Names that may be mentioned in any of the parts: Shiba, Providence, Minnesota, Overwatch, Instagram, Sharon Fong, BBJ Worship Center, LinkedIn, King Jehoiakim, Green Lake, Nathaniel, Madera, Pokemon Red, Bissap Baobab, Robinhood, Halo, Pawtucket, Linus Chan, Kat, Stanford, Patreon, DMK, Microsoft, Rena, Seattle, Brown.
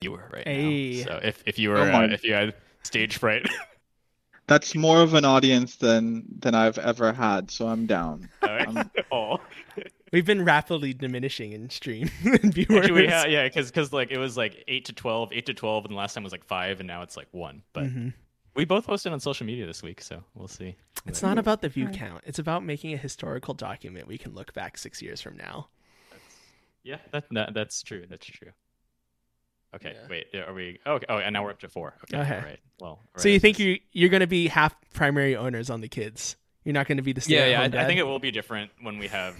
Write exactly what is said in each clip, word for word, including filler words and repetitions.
you were right hey. now. So if, if you were oh uh, if you had stage fright. That's more of an audience than than I've ever had, so I'm down. I'm... oh. We've been rapidly diminishing in stream viewers. Actually, we have, yeah, because because like it was like eight to twelve, eight to twelve, and the last time was like five, and now it's like one. But mm-hmm. we both posted on social media this week, so we'll see. It's but, not about the view right. count. It's about making a historical document we can look back six years from now. That's, yeah, that, that that's true. That's true. Okay, yeah. wait, are we... Oh, okay, oh, and now we're up to four. Okay, okay. all right. Well, all right, so you think you, you're going to be half primary owners on the kids? You're not going to be the stay-at-home Yeah, yeah, dad? I, I think it will be different when we have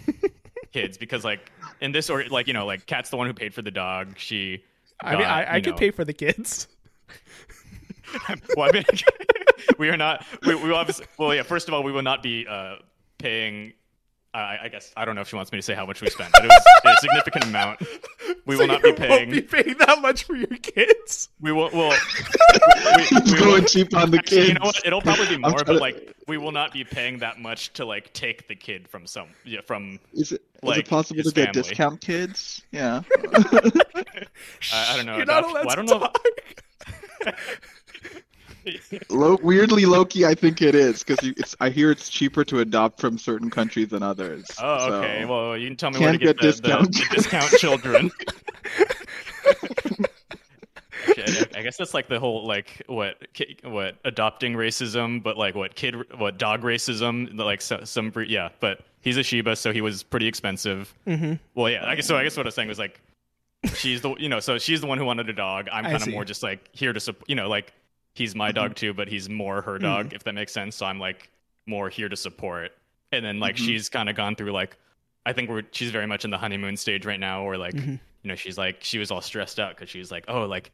kids because, like, in this... or Like, you know, like, Kat's the one who paid for the dog. She... Got, I mean, I, I could know. pay for the kids. well, I mean, we are not... We, we obviously... Well, yeah, first of all, we will not be uh, paying... I, I guess I don't know if she wants me to say how much we spent, but it was a significant amount. We so will not be paying. Won't be paying that much for your kids. We will. We'll, we, we, we going cheap on the actually, kids. You know what? It'll probably be more, but like to... we will not be paying that much to like take the kid from some. Yeah, from. Is it, like, is it possible to get family. discount kids? Yeah. uh, I don't know. You're not allowed well, I don't to know. Talk. Low, weirdly, low-key, I think it is because I hear it's cheaper to adopt from certain countries than others. Oh, okay. So well, you can tell me where to get, get the, discount. The, the discount children. Actually, I, I guess that's like the whole like what what adopting racism, but like what kid what dog racism, like so, some yeah. But he's a Shiba, so he was pretty expensive. Mm-hmm. Well, yeah. I guess so. I guess what I was saying was like she's the you know so she's the one who wanted a dog. I'm kind of more just like here to support you know like. He's my mm-hmm. dog too, but he's more her dog, mm-hmm. if that makes sense. So I'm like more here to support. And then like mm-hmm. she's kind of gone through like, I think we're she's very much in the honeymoon stage right now, where like mm-hmm. you know she's like she was all stressed out because she was like oh like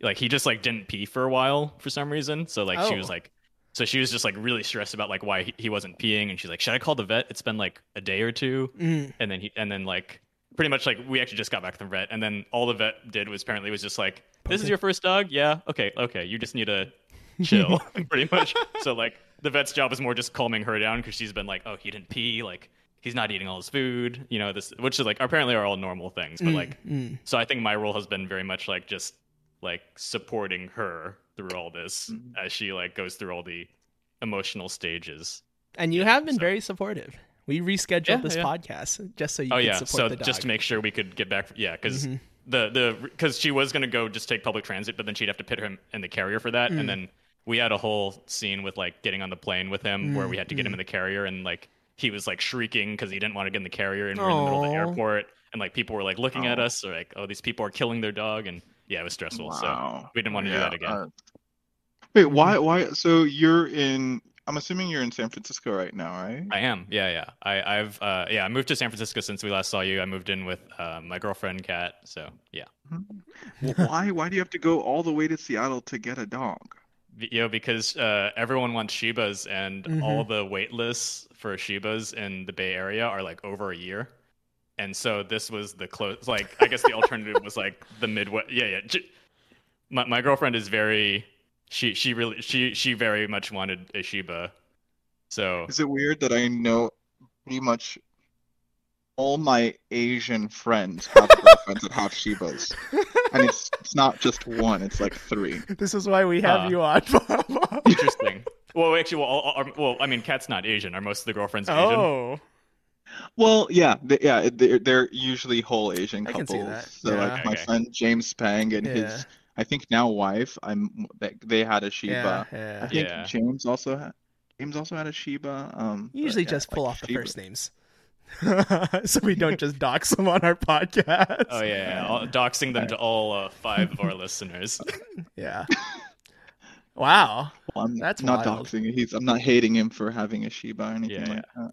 like he just like didn't pee for a while for some reason. So like oh. she was like so she was just like really stressed about like why he, he wasn't peeing, and she's like should I call the vet? It's been like a day or two, mm. and then he and then like. Pretty much like we actually just got back from vet, and then all the vet did was apparently was just like, "This is your first dog, yeah? Okay, okay. You just need to chill, pretty much." So like the vet's job is more just calming her down because she's been like, "Oh, he didn't pee. Like he's not eating all his food. You know this," which is like apparently are all normal things, but mm, like mm. so I think my role has been very much like just like supporting her through all this mm. as she like goes through all the emotional stages. And you yeah, have been so. very supportive. We rescheduled yeah, this yeah. podcast just so you oh, could yeah. support so the dog. Oh, yeah, so just to make sure we could get back. Yeah, because mm-hmm. the, the, cause she was going to go just take public transit, but then she'd have to put him in the carrier for that. Mm. And then we had a whole scene with, like, getting on the plane with him mm. where we had to get mm. him in the carrier. And, like, he was, like, shrieking because he didn't want to get in the carrier. And Aww. We're in the middle of the airport. And, like, people were, like, looking Aww. At us. Or, like, oh, these people are killing their dog. And, yeah, it was stressful. Wow. So we didn't want to yeah. do that again. Uh, wait, why? Why? So you're in... I'm assuming you're in San Francisco right now, right? I am. Yeah, yeah. I, I've, uh, yeah, I moved to San Francisco since we last saw you. I moved in with uh, my girlfriend, Kat. So, yeah. Why? Why do you have to go all the way to Seattle to get a dog? You know, because uh, everyone wants Shibas, and mm-hmm. all the wait lists for Shibas in the Bay Area are like over a year. And so this was the close. Like, I guess the alternative was like the Midwest. Yeah, yeah. My my girlfriend is very. She she really she she very much wanted a Shiba, so is it weird that I know pretty much all my Asian friends have girlfriends that have Shibas, and it's it's not just one; it's like three. This is why we have uh, you on. Interesting. Well, actually, well, all, our, well, I mean, Kat's not Asian. Are most of the girlfriends Asian? Oh. Well, yeah, they, yeah, they're they're usually whole Asian couples. I can see that. So, yeah. like okay. my friend James Spang and yeah. his. I think now wife. I'm. They had a Shiba. Yeah, yeah. I think yeah. James also had. James also had a Shiba. Um, you usually but, yeah, just pull like off Shiba. The first names, so we don't just dox them on our podcast. Oh yeah, yeah. All, doxing them all right. to all uh, five of our listeners. Yeah. Wow. Well, I'm that's not wild. Doxing. He's. I'm not hating him for having a Shiba or anything yeah, like yeah. that.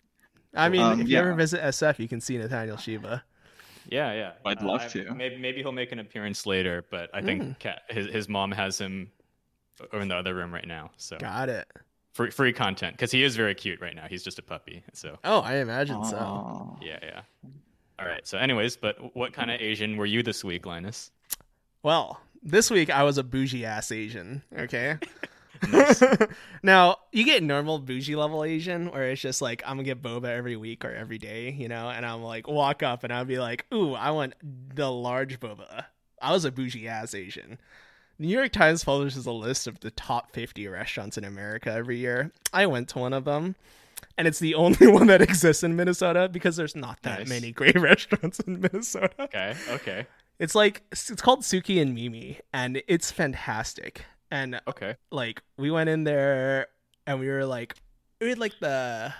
I mean, um, if you yeah. ever visit S F, you can see Nathaniel Shiba. Yeah, yeah. I'd uh, love I've, to. Maybe, maybe he'll make an appearance later, but I think mm. Kat, his his mom has him in the other room right now. So got it. Free free content because he is very cute right now. He's just a puppy. So oh, I imagine Aww. So. Yeah, yeah. All right. So, anyways, but what kind of Asian were you this week, Linus? Well, this week I was a bougie ass Asian. Okay. Nice. Now you get normal bougie level Asian where it's just like I'm gonna get boba every week or every day, you know, and I'm like walk up and I'll be like, ooh, I want the large boba. I was a bougie ass Asian. New York Times publishes a list of the top fifty restaurants in America every year. I went to one of them, and it's the only one that exists in Minnesota because there's not that nice. many great restaurants in Minnesota. Okay, okay. It's like, it's called Suki and Mimi, and it's fantastic. And okay, like, we went in there, and we were like, we had like the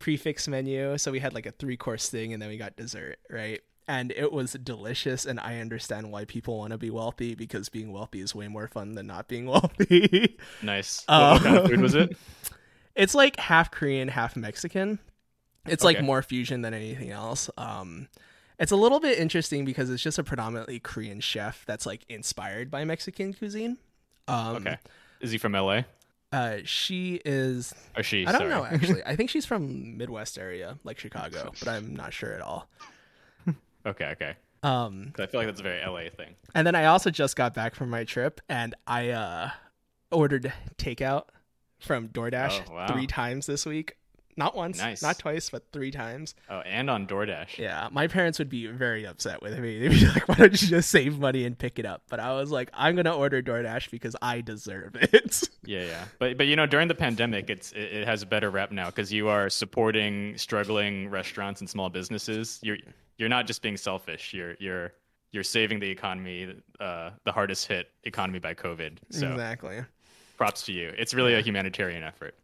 prefix menu, so we had like a three course thing, and then we got dessert, right? And it was delicious, and I understand why people want to be wealthy, because being wealthy is way more fun than not being wealthy. Nice. Um, what kind of food was it? It's like half Korean, half Mexican. It's okay. like more fusion than anything else. Um, it's a little bit interesting because it's just a predominantly Korean chef that's like inspired by Mexican cuisine. Um, okay. Is he from L A? Uh, she is. Or she? I don't sorry. know actually. I think she's from Midwest area, like Chicago, but I'm not sure at all. Okay, okay. Um, I feel like that's a very L A thing. And then I also just got back from my trip, and I uh, ordered takeout from DoorDash oh, wow. three times this week. Not once, nice. not twice, but three times. Oh, and on DoorDash. Yeah, my parents would be very upset with me. They'd be like, why don't you just save money and pick it up? But I was like, I'm going to order DoorDash because I deserve it. Yeah, yeah. But, but you know, during the pandemic, it's it, it has a better rep now because you are supporting struggling restaurants and small businesses. You're... You're not just being selfish. You're you're you're saving the economy, uh, the hardest hit economy by COVID. So exactly. Props to you. It's really a humanitarian effort.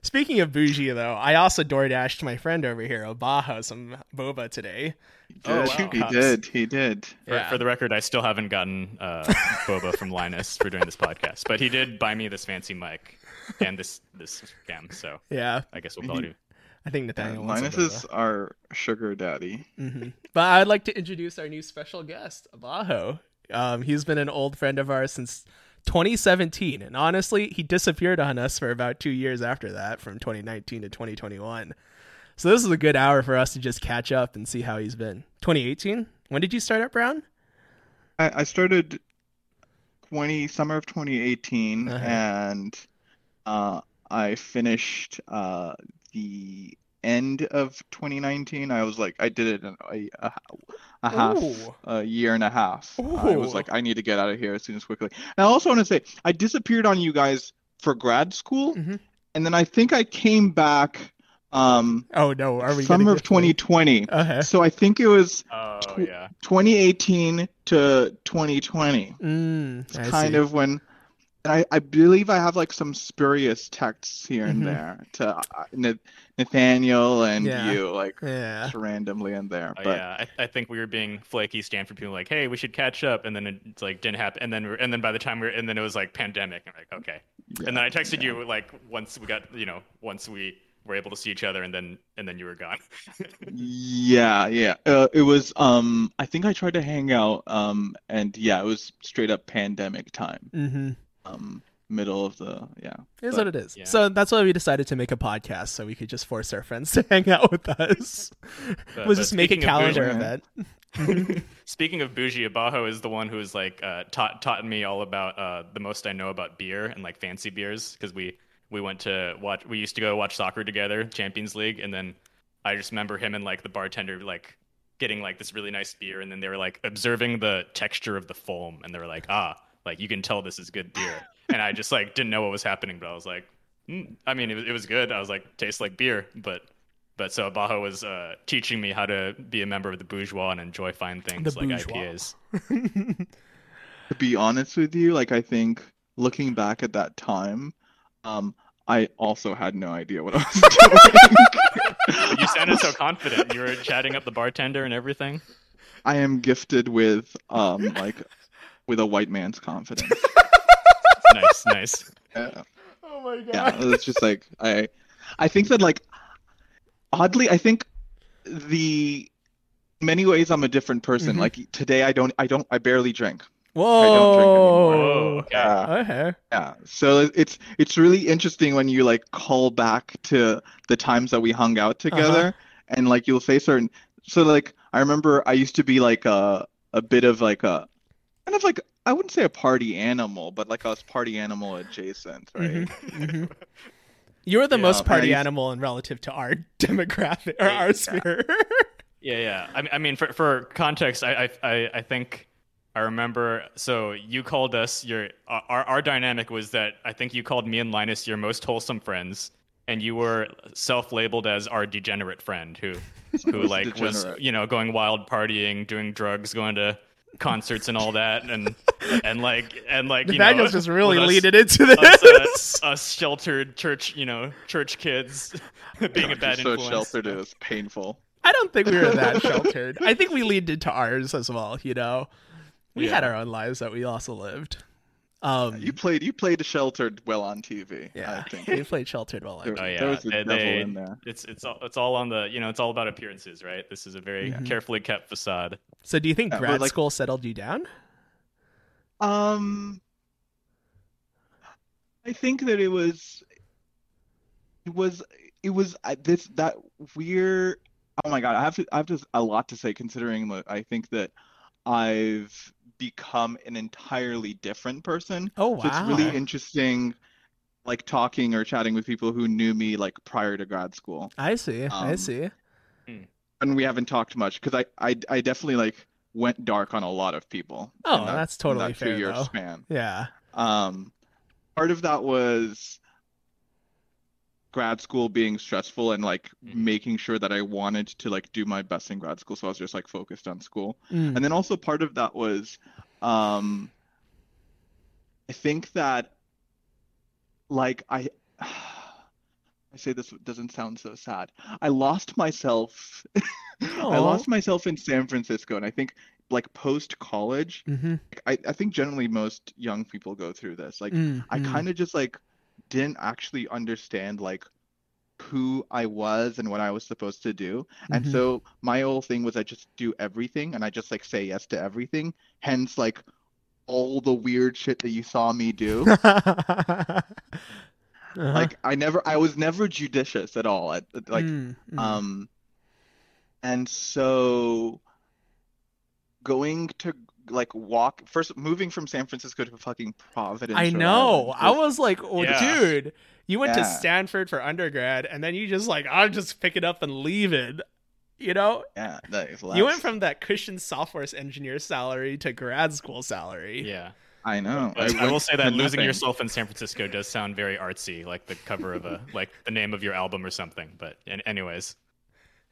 Speaking of bougie, though, I also DoorDashed my friend over here, Abajo, some boba today. He did. Oh, wow. He did. He did. For, yeah. for the record, I still haven't gotten uh, boba from Linus for doing this podcast, but he did buy me this fancy mic and this this cam. So yeah, I guess we'll call it. I think Nathaniel wants Linus is our sugar daddy. Mm-hmm. But I'd like to introduce our new special guest, Abajo. Um, he's been an old friend of ours since twenty seventeen. And honestly, he disappeared on us for about two years after that, from twenty nineteen to twenty twenty-one. So this is a good hour for us to just catch up and see how he's been. twenty eighteen? When did you start at Brown? I, I started twenty summer of twenty eighteen, uh-huh. and uh, I finished... Uh, the end of twenty nineteen. I was like, I did it in a, a, a half Ooh. a year and a half. Ooh. I was like, I need to get out of here as soon as quickly. And I also want to say, I disappeared on you guys for grad school, mm-hmm. and then I think I came back um oh no are we summer of twenty twenty. Okay. So I think it was oh, tw- yeah. twenty eighteen to twenty twenty. Mm, it's I kind see. of when I, I believe I have like some spurious texts here and mm-hmm. there to uh, Nathaniel and yeah. you, like yeah. just randomly in there. Oh, but yeah, I, I think we were being flaky Stanford people, like, hey, we should catch up, and then it like didn't happen, and then we're, and then by the time we we're and then it was like pandemic, and I'm like, okay, yeah, and then I texted yeah. you like once we got you know once we were able to see each other, and then and then you were gone. yeah, yeah, uh, it was. Um, I think I tried to hang out. Um, and yeah, it was straight up pandemic time. Mm-hmm. Um, middle of the yeah it is but, what it is yeah. So that's why we decided to make a podcast, so we could just force our friends to hang out with us. But, we'll just make a calendar event. Speaking of bougie, Abajo is the one who is like uh taught taught me all about uh the most I know about beer and like fancy beers, because we we went to watch we used to go watch soccer together, Champions League, and then I just remember him and like the bartender like getting like this really nice beer, and then they were like observing the texture of the foam, and they were like, ah like, you can tell this is good beer. And I just, like, didn't know what was happening, but I was like, mm. I mean, it was, it was good. I was like, tastes like beer. But but so Abajo was uh, teaching me how to be a member of the bourgeois and enjoy fine things the like bourgeois. I P As. To be honest with you, like, I think looking back at that time, um, I also had no idea what I was doing. You sounded so confident. You were chatting up the bartender and everything. I am gifted with, um, like... with a white man's confidence. Nice, nice. Yeah. Oh my god. Yeah, it's just like I, I think that like, oddly, I think the many ways I'm a different person. Mm-hmm. Like today, I don't, I don't, I barely drink. Whoa. I don't drink anymore. Whoa. Okay. Yeah. Okay. Yeah. So it's it's really interesting when you like call back to the times that we hung out together, uh-huh. and like you'll say certain. So like I remember I used to be like a a bit of like a. Kind of like, I wouldn't say a party animal, but like I was party animal adjacent, right? Mm-hmm. Mm-hmm. You're the yeah, most party I, animal in relative to our demographic or our yeah. sphere. Yeah, yeah. I, I mean, for for context, I I I think I remember. So you called us your our our dynamic was that I think you called me and Linus your most wholesome friends, and you were self-labeled as our degenerate friend who who like was you know going wild, partying, doing drugs, going to concerts and all that, and and like and like you Nathaniel's know, just really us, leading into this. Us, uh, us sheltered church, you know, church kids being God, a bad influence. So sheltered it was painful. I don't think we were that sheltered. I think we leaned into ours as well. You know, we yeah. had our own lives that we also lived. Um, you played you played sheltered well on T V. Yeah, I think you played sheltered well. on T V. Oh yeah, there was a they, devil they, in there. It's it's all it's all on the you know it's all about appearances, right? This is a very mm-hmm. carefully kept facade. So do you think yeah, grad like, school settled you down? Um, I think that it was, it was, it was uh, this, that weird, oh my God, I have to, I have to, a lot to say considering that I think that I've become an entirely different person. Oh, wow. So it's really interesting, like talking or chatting with people who knew me like prior to grad school. I see. Um, I see. Mm. And we haven't talked much because I, I, I definitely like went dark on a lot of people. Oh, that, that's totally that fair. Two year span. Yeah. Um, part of that was grad school being stressful and like mm. making sure that I wanted to like do my best in grad school, so I was just like focused on school. Mm. And then also part of that was, um, I think that like I. I say this doesn't sound so sad. I lost myself. I lost myself in San Francisco, and I think like post college, mm-hmm. I, I think generally most young people go through this. Like mm-hmm. I kind of just like didn't actually understand like who I was and what I was supposed to do. Mm-hmm. And so my whole thing was I just do everything, and I just like say yes to everything. Hence like all the weird shit that you saw me do. Uh-huh. Like I never, I was never judicious at all. At, at, like, mm, mm. um, and so going to like walk first, moving from San Francisco to fucking Providence. I know. Right? I was like, oh, yeah. dude, you went yeah. to Stanford for undergrad, and then you just like, I'll just pick it up and leave it. You know? Yeah. You went from that cushion software engineer salary to grad school salary. Yeah. I know. I, I will say that losing nothing. yourself in San Francisco does sound very artsy, like the cover of a, like the name of your album or something. But and anyways,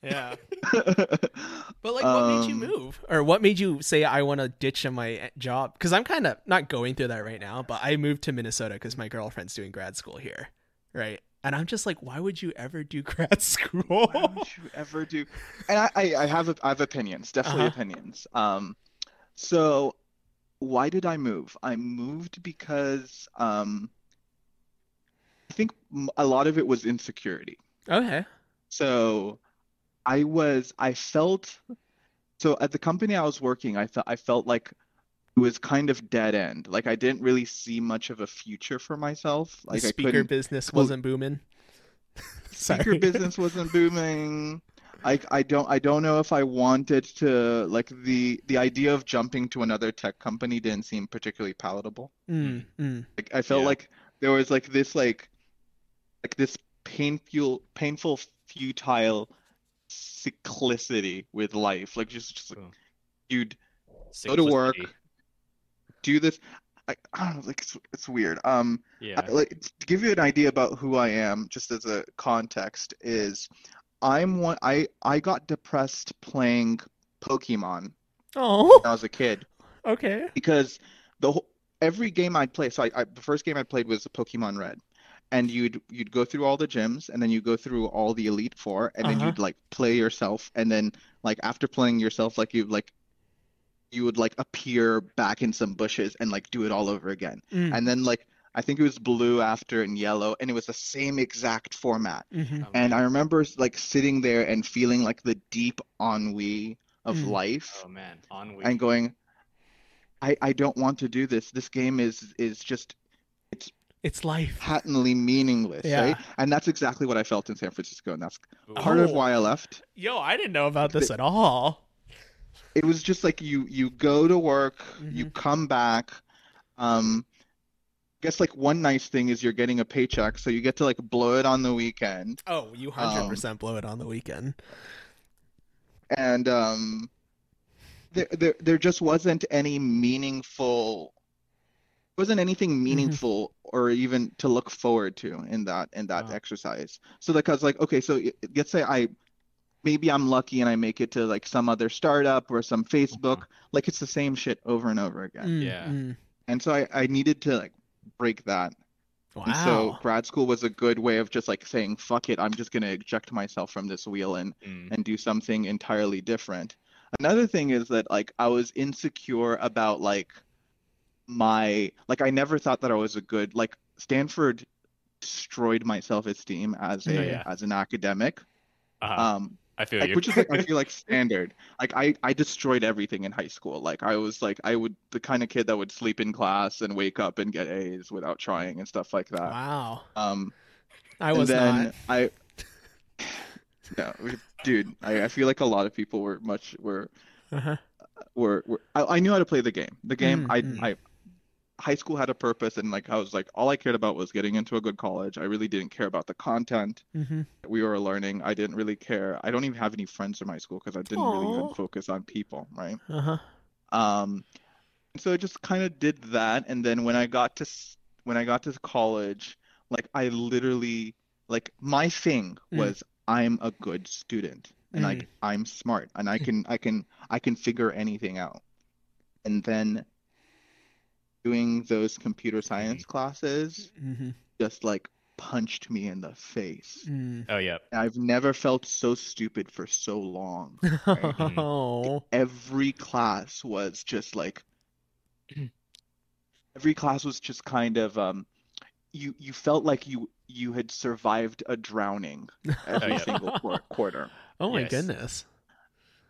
yeah. But like, what um, made you move, or what made you say I want to ditch my job? Because I'm kind of not going through that right now. But I moved to Minnesota because my girlfriend's doing grad school here, right? And I'm just like, why would you ever do grad school? Why would you ever do? And I, I, I have, a, I have opinions, definitely uh-huh. opinions. Um, so. Why did I move? I moved because um, I think a lot of it was insecurity. Okay. So I was, I felt, so at the company I was working, I, th- I felt like it was kind of dead end. Like I didn't really see much of a future for myself. Like the speaker I couldn't, business wasn't well, booming. Speaker business wasn't booming. I, I don't I don't know if I wanted to like the the idea of jumping to another tech company didn't seem particularly palatable. Mm, mm. Like, I felt yeah. like there was like this like like this painful painful futile cyclicity with life. Like just, just like, dude, go to work, do this. I, I don't know, like it's, it's weird. Um, yeah. I, like to give you an idea about who I am, just as a context is. I'm one. I, I got depressed playing Pokemon oh. when I was a kid. Okay. Because the whole, every game I'd play, so I, I the first game I played was Pokemon Red, and you'd you'd go through all the gyms, and then you go through all the Elite Four, and uh-huh. then you'd like play yourself, and then like after playing yourself, like you like you would like appear back in some bushes and like do it all over again, mm. and then like. I think it was blue after and yellow, and it was the same exact format. Mm-hmm. Oh, and man. I remember like sitting there and feeling like the deep ennui of mm. life. Oh man, ennui. And going, I, I don't want to do this. This game is is just it's it's life patently meaningless, yeah. right? And that's exactly what I felt in San Francisco, and that's Ooh. part oh. of why I left. Yo, I didn't know about this the, at all. It was just like you you go to work, mm-hmm. you come back, um. I guess like one nice thing is you're getting a paycheck, so you get to like blow it on the weekend. Oh, you one hundred percent um, blow it on the weekend. and um, there, there there just wasn't any meaningful, wasn't anything meaningful mm-hmm. or even to look forward to in that in that wow. exercise. So like I was like, okay, so let's say I. Maybe I'm lucky and I make it to like some other startup or some Facebook. Like it's the same shit over and over again. Yeah. Mm. And so I, I needed to like break that. Wow. And so grad school was a good way of just like saying, fuck it, I'm just going to eject myself from this wheel and, mm. and do something entirely different. Another thing is that like I was insecure about like my, like I never thought that I was a good, like Stanford destroyed my self-esteem as a, oh, yeah. as an academic. Uh-huh. Um, I feel like, you. Which is like I feel like standard. Like I, I destroyed everything in high school. Like I was like I would the kind of kid that would sleep in class and wake up and get A's without trying and stuff like that. Wow. Um, I was then not. I. No, dude. I, I feel like a lot of people were much were. Uh-huh. Were, were I, I knew how to play the game. The game. Mm-hmm. I I. High school had a purpose, and like I was like all I cared about was getting into a good college. I really didn't care about the content mm-hmm. that we were learning. I didn't really care. I don't even have any friends from my school because I didn't Aww. really even focus on people, right? Uh-huh. Um, so I just kind of did that, and then when I got to when I got to college, like I literally like my thing mm. was I'm a good student and mm. like I'm smart and I can I can I can figure anything out, and then. Doing those computer science classes mm-hmm. just like punched me in the face. Mm. Oh yeah. I've never felt so stupid for so long. Right? Oh. Every class was just like every class was just kind of um you you felt like you you had survived a drowning every oh, yeah. single qu- quarter. Oh my yes. goodness.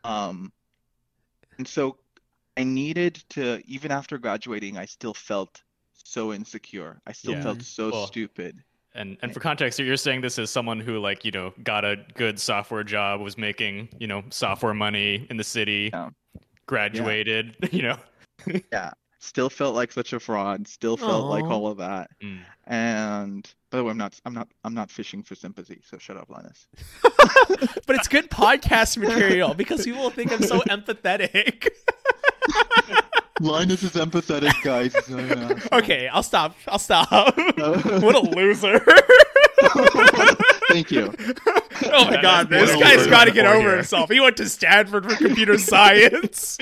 Um and so I needed to, even after graduating, I still felt so insecure. I still yeah. felt so well, stupid. And and for context, you're saying this as someone who like, you know, got a good software job, was making, you know, software money in the city, yeah. graduated, yeah. you know. yeah. Still felt like such a fraud. Still felt Aww. like all of that. Mm. And by the way, I'm not, I'm not, I'm not fishing for sympathy. So shut up, Linus. But it's good podcast material because people will think I'm so empathetic. Linus is empathetic, guys. So, yeah. Okay, I'll stop. I'll stop. What a loser. Thank you. Oh my that God, this guy's got to get over here. Himself. He went to Stanford for computer science.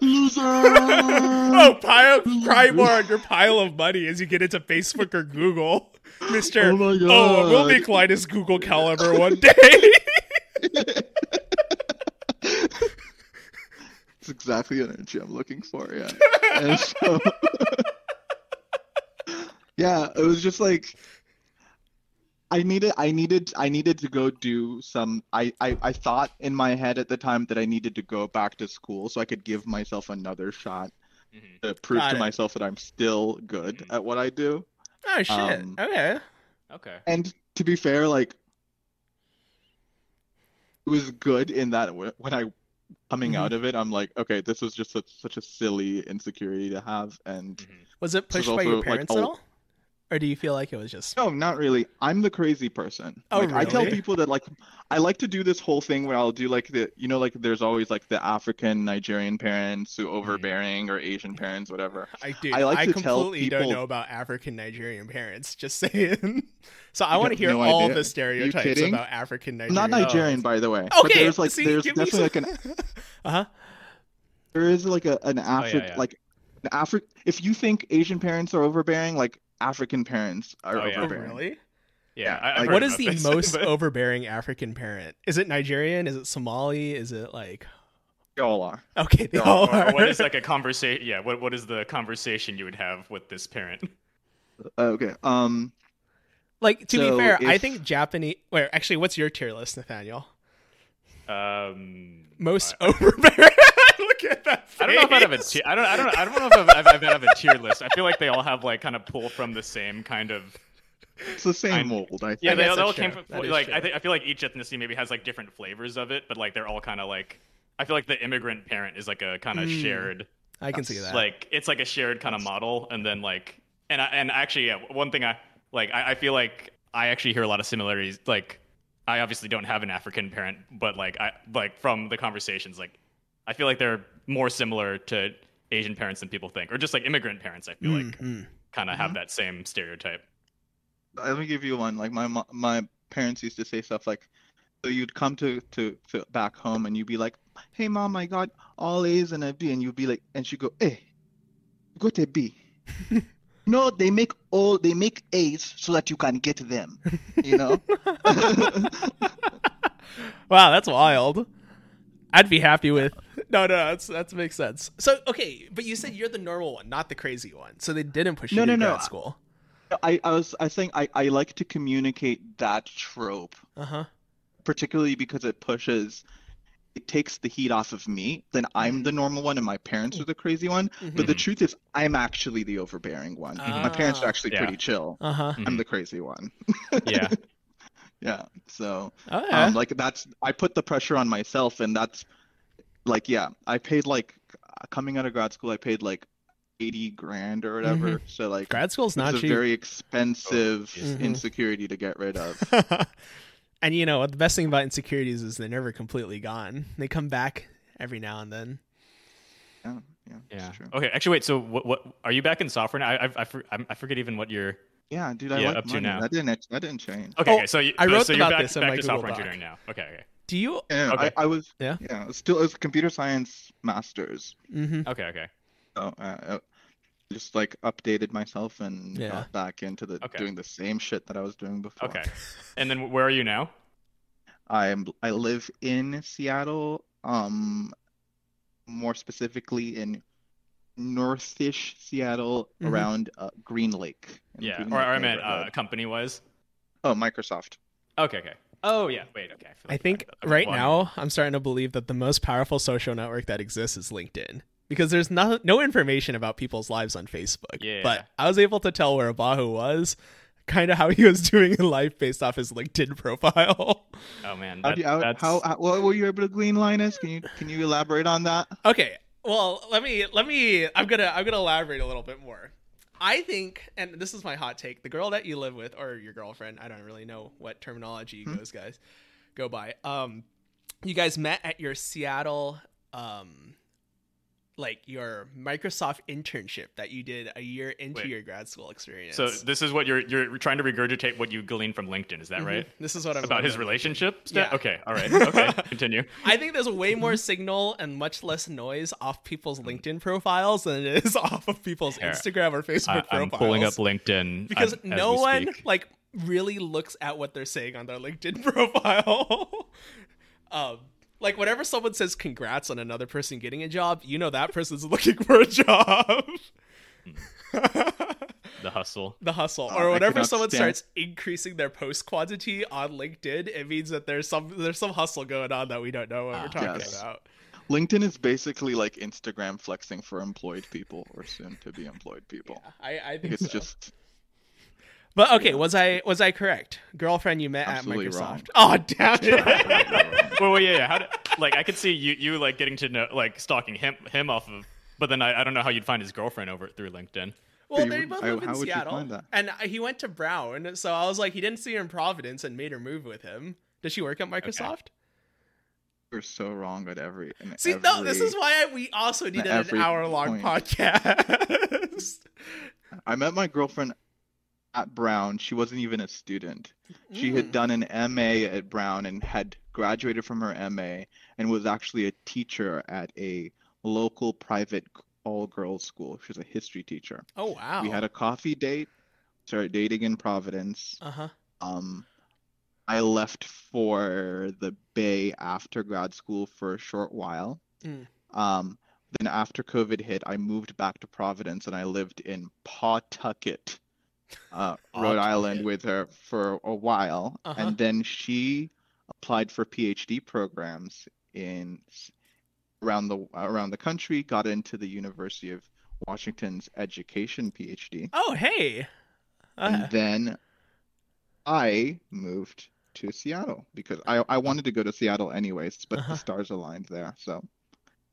Loser. Oh, pile, cry more on your pile of money as you get into Facebook or Google. Mister Oh, my God. Oh, we'll make Linus Google caliber one day. It's exactly the energy I'm looking for, yeah. And so, yeah, it was just like I needed, I needed, I needed to go do some. I, I, I thought in my head at the time that I needed to go back to school so I could give myself another shot mm-hmm. to prove Got to it. myself that I'm still good mm-hmm. at what I do. Oh shit! Um, okay. Okay. And to be fair, like it was good in that when I. Coming mm-hmm. out of it, I'm like, okay, this was just such, such a silly insecurity to have. And mm-hmm. was it pushed by your parents like, at all, or do you feel like it was just? No, not really. I'm the crazy person. Oh, like, really? I tell people that like I like to do this whole thing where I'll do like the you know like there's always like the African Nigerian parents who overbearing or Asian parents whatever. I do. I like I to completely tell people... don't know about African Nigerian parents. Just saying. So I you want to hear no all idea. the stereotypes about African Nigerian. Not Nigerian, oh. by the way. Okay, but there's like see, there's definitely some... like an uh-huh. There is like a an African oh, yeah, yeah. like an Afri- if you think Asian parents are overbearing, like African parents are oh, overbearing. Yeah. Really? Yeah. I, like, what is the this, most but... overbearing African parent? Is it Nigerian? Is it Somali? Is it like? They all are. Okay, they, they all are. are. What is like a conversation? Yeah. What What is the conversation you would have with this parent? Uh, okay. Um. Like to so be fair, if... I think Japanese. Wait, actually, what's your tier list, Nathaniel? Um, most I... overbearing. Look at that face. I don't know if I have a tier. I don't. I don't. I don't know if I've, I've, I've had a tier list. I feel like they all have like kind of pull from the same kind of. It's the same mold. I think. Yeah, they, they all true. came from that like I think I feel like each ethnicity maybe has like different flavors of it, but like they're all kind of like. I feel like the immigrant parent is like a kind of mm, shared. I can see that. Like it's like a shared kind of model, and then like and I, and actually yeah, one thing I. Like, I, I feel like I actually hear a lot of similarities, like, I obviously don't have an African parent, but like I like from the conversations, like I feel like they're more similar to Asian parents than people think, or just like immigrant parents. I feel mm-hmm. like kind of mm-hmm. have that same stereotype. Let me give you one. Like my my parents used to say stuff like, so you'd come to, to, to back home and you'd be like, hey mom, I got all A's and a B, and you'd be like, and she'd go, eh, go to B. No, they make all they make A's so that you can get them, you know. Wow, that's wild. I'd be happy with no, no, that's that makes sense. So okay, but you said you're the normal one, not the crazy one. So they didn't push you no, to no, grad no. school. I, I was I think I, I like to communicate that trope, uh-huh. particularly because it pushes. It takes the heat off of me. Then I'm the normal one and my parents are the crazy one. Mm-hmm. But the truth is I'm actually the overbearing one. Uh, my parents are actually yeah. pretty chill. Uh-huh. I'm the crazy one. Yeah. Yeah. So oh, yeah. Um, like that's, I put the pressure on myself, and that's like, yeah, I paid like coming out of grad school, I paid like eighty grand or whatever. Mm-hmm. So like grad school's not cheap. It's a very expensive mm-hmm. insecurity to get rid of. And, you know, the best thing about insecurities is they're never completely gone. They come back every now and then. Yeah, yeah, yeah. True. Okay, actually, wait, so what, what are you back in software now? I, I, I, I forget even what you're yeah, dude, I yeah, like up money. To now. That didn't, that didn't change. Okay, oh, okay, so, you, I wrote so about you're back, this back, back to software engineering now. Okay, okay. Do you? Yeah, okay. I, I was yeah, yeah still as computer science master's. Mm-hmm. Okay, okay. So uh, I just like updated myself and yeah. got back into the okay. doing the same shit that I was doing before. Okay. And then where are you now? I am. I live in Seattle. Um, more specifically in northish Seattle, mm-hmm. around uh, Green Lake. Yeah, Green Lake, or I meant uh, company-wise. Oh, Microsoft. Okay. Okay. Oh yeah. Wait. Okay. I, like I think I, right one. now I'm starting to believe that the most powerful social network that exists is LinkedIn, because there's no no information about people's lives on Facebook. Yeah. But I was able to tell where Abajo was, kind of how he was doing in life based off his LinkedIn profile. Oh man, that, how, that's... How, how what were you able to glean, Linus? Can you can you elaborate on that? Okay, well let me let me. I'm gonna I'm gonna elaborate a little bit more. I think, and this is my hot take, the girl that you live with, or your girlfriend, I don't really know what terminology you hmm. guys guys go by. Um, you guys met at your Seattle, um, like your Microsoft internship that you did a year into Wait. your grad school experience. So this is what you're you're trying to regurgitate what you gleaned from LinkedIn, is that mm-hmm. right? This is what I'm about his relationship stuff? Yeah. Okay, all right. Okay, continue. I think there's way more signal and much less noise off people's LinkedIn profiles than it is off of people's Here. Instagram or Facebook uh, profiles. I'm pulling up LinkedIn because I'm, no one speak. like really looks at what they're saying on their LinkedIn profile. um Like, whenever someone says congrats on another person getting a job, you know that person's looking for a job. The hustle. The hustle. Oh, or whenever someone stand. starts increasing their post quantity on LinkedIn, it means that there's some there's some hustle going on that we don't know what ah, we're talking yes. about. LinkedIn is basically like Instagram flexing for employed people or soon-to-be employed people. Yeah, I, I think it's so. just... But okay, was I was I correct? Girlfriend you met Absolutely at Microsoft. Wrong. Oh damn it! Well, well, yeah, yeah. How do, like I could see you, you like getting to know, like stalking him him off of, but then I, I don't know how you'd find his girlfriend over through LinkedIn. Well, they both live I, in Seattle, and he went to Brown, so I was like, he didn't see her in Providence and made her move with him. Does she work at Microsoft? Okay. We're so wrong at every. See, every, no, this is why I, we also needed an hour-long podcast. I met my girlfriend at Brown. She wasn't even a student. She mm. had done an M A at Brown and had graduated from her M A and was actually a teacher at a local private all-girls school. She was a history teacher. Oh, wow. We had a coffee date, started dating in Providence. Uh-huh. Um, I left for the Bay after grad school for a short while. Mm. Um, then after COVID hit, I moved back to Providence and I lived in Pawtucket, Uh, Rhode Island with her for a while, uh-huh. and then she applied for PhD programs in around the around the country. Got into the University of Washington's education PhD. Oh, hey! Uh-huh. And then I moved to Seattle because I, I wanted to go to Seattle anyways, but uh-huh. the stars aligned there. So,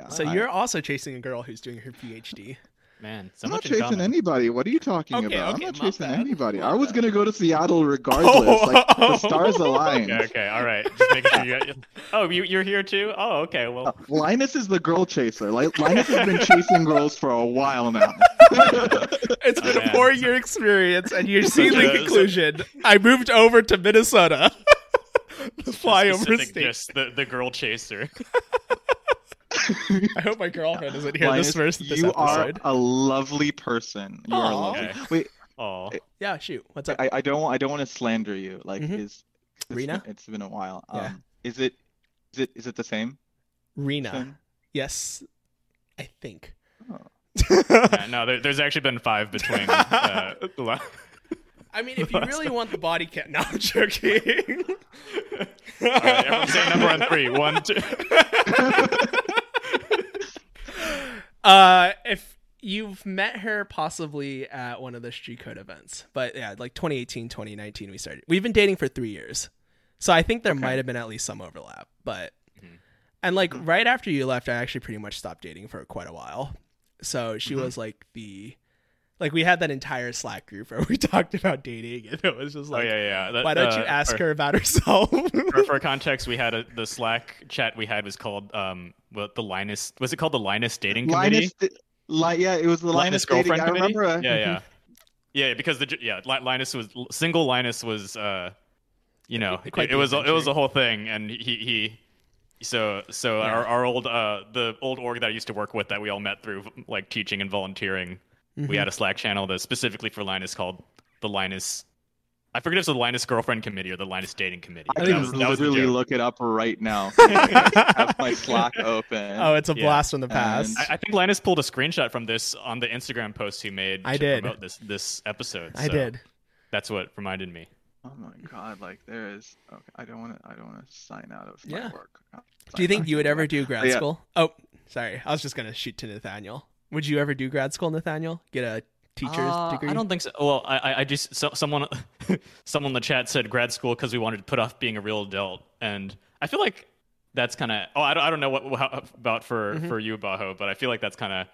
yeah, so I, you're also chasing a girl who's doing her PhD. Man, so I'm not chasing common. anybody. What are you talking okay, about? Okay, I'm not chasing bad. anybody. I was gonna go to Seattle regardless. Oh, like oh, the stars aligned. Okay, okay, all right. Just making sure you got... Oh, you, you're here too? Oh, okay. Well, uh, Linus is the girl chaser. Like Linus has been chasing girls for a while now. It's been oh, a four-year experience, and you're seeing the conclusion. I moved over to Minnesota. The flyover state. Just the the girl chaser. I hope my girlfriend isn't here Linus, this first. This you episode. are a lovely person. You Aww. are lovely. Okay. Wait. Oh. Yeah. Shoot. What's up? I, I don't. I don't want to slander you. Like mm-hmm. is. It's Rena. Been, it's been a while. Yeah. Um, is it? Is it? Is it the same? Rena. Same? Yes. I think. Oh. yeah, no. There, there's actually been five between. Uh, I mean, if you really want the body count. No, I'm joking. All right. Everyone say number on three. One, two. Uh, if you've met her possibly at one of the Street Code events, but yeah, like twenty eighteen, twenty nineteen, we started, we've been dating for three years. So I think there okay. might've been at least some overlap, but, mm-hmm. and like mm-hmm. right after you left, I actually pretty much stopped dating for quite a while. So she mm-hmm. was like the, like we had that entire Slack group where we talked about dating, and it was just like, oh, yeah, yeah. That, why don't uh, you ask our, her about herself? for, for context, we had a, the Slack chat we had was called, um, Well, the Linus was it called the Linus dating committee? Linus, li- yeah, it was the Linus, Linus dating. I remember. A... Yeah, yeah, yeah. Because the yeah Linus was single. Linus was uh, you know, it, it, it was adventure. It was a whole thing, and he he. So so yeah. our our old uh the old org that I used to work with that we all met through like teaching and volunteering. Mm-hmm. We had a Slack channel that specifically for Linus called the Linus. I forget if it's the Linus Girlfriend Committee or the Linus Dating Committee. I can literally look it up right now. I have my Slack open. Oh, it's a yeah. blast from the past. And I think Linus pulled a screenshot from this on the Instagram post he made I to did. promote this, this episode. I so did. That's what reminded me. Oh my god! Like there is. Okay, I don't want to. I don't want to sign out of yeah. my work. Do you think you would ever do grad yeah. school? Oh, sorry. I was just gonna shoot to Nathaniel. Would you ever do grad school, Nathaniel? Get a teacher's uh, degree? I don't think so. Well, I, I just so, someone, someone in the chat said grad school because we wanted to put off being a real adult, and I feel like that's kind of. Oh, I don't, I don't know what how, about for mm-hmm. for you, Abajo, but I feel like that's kind of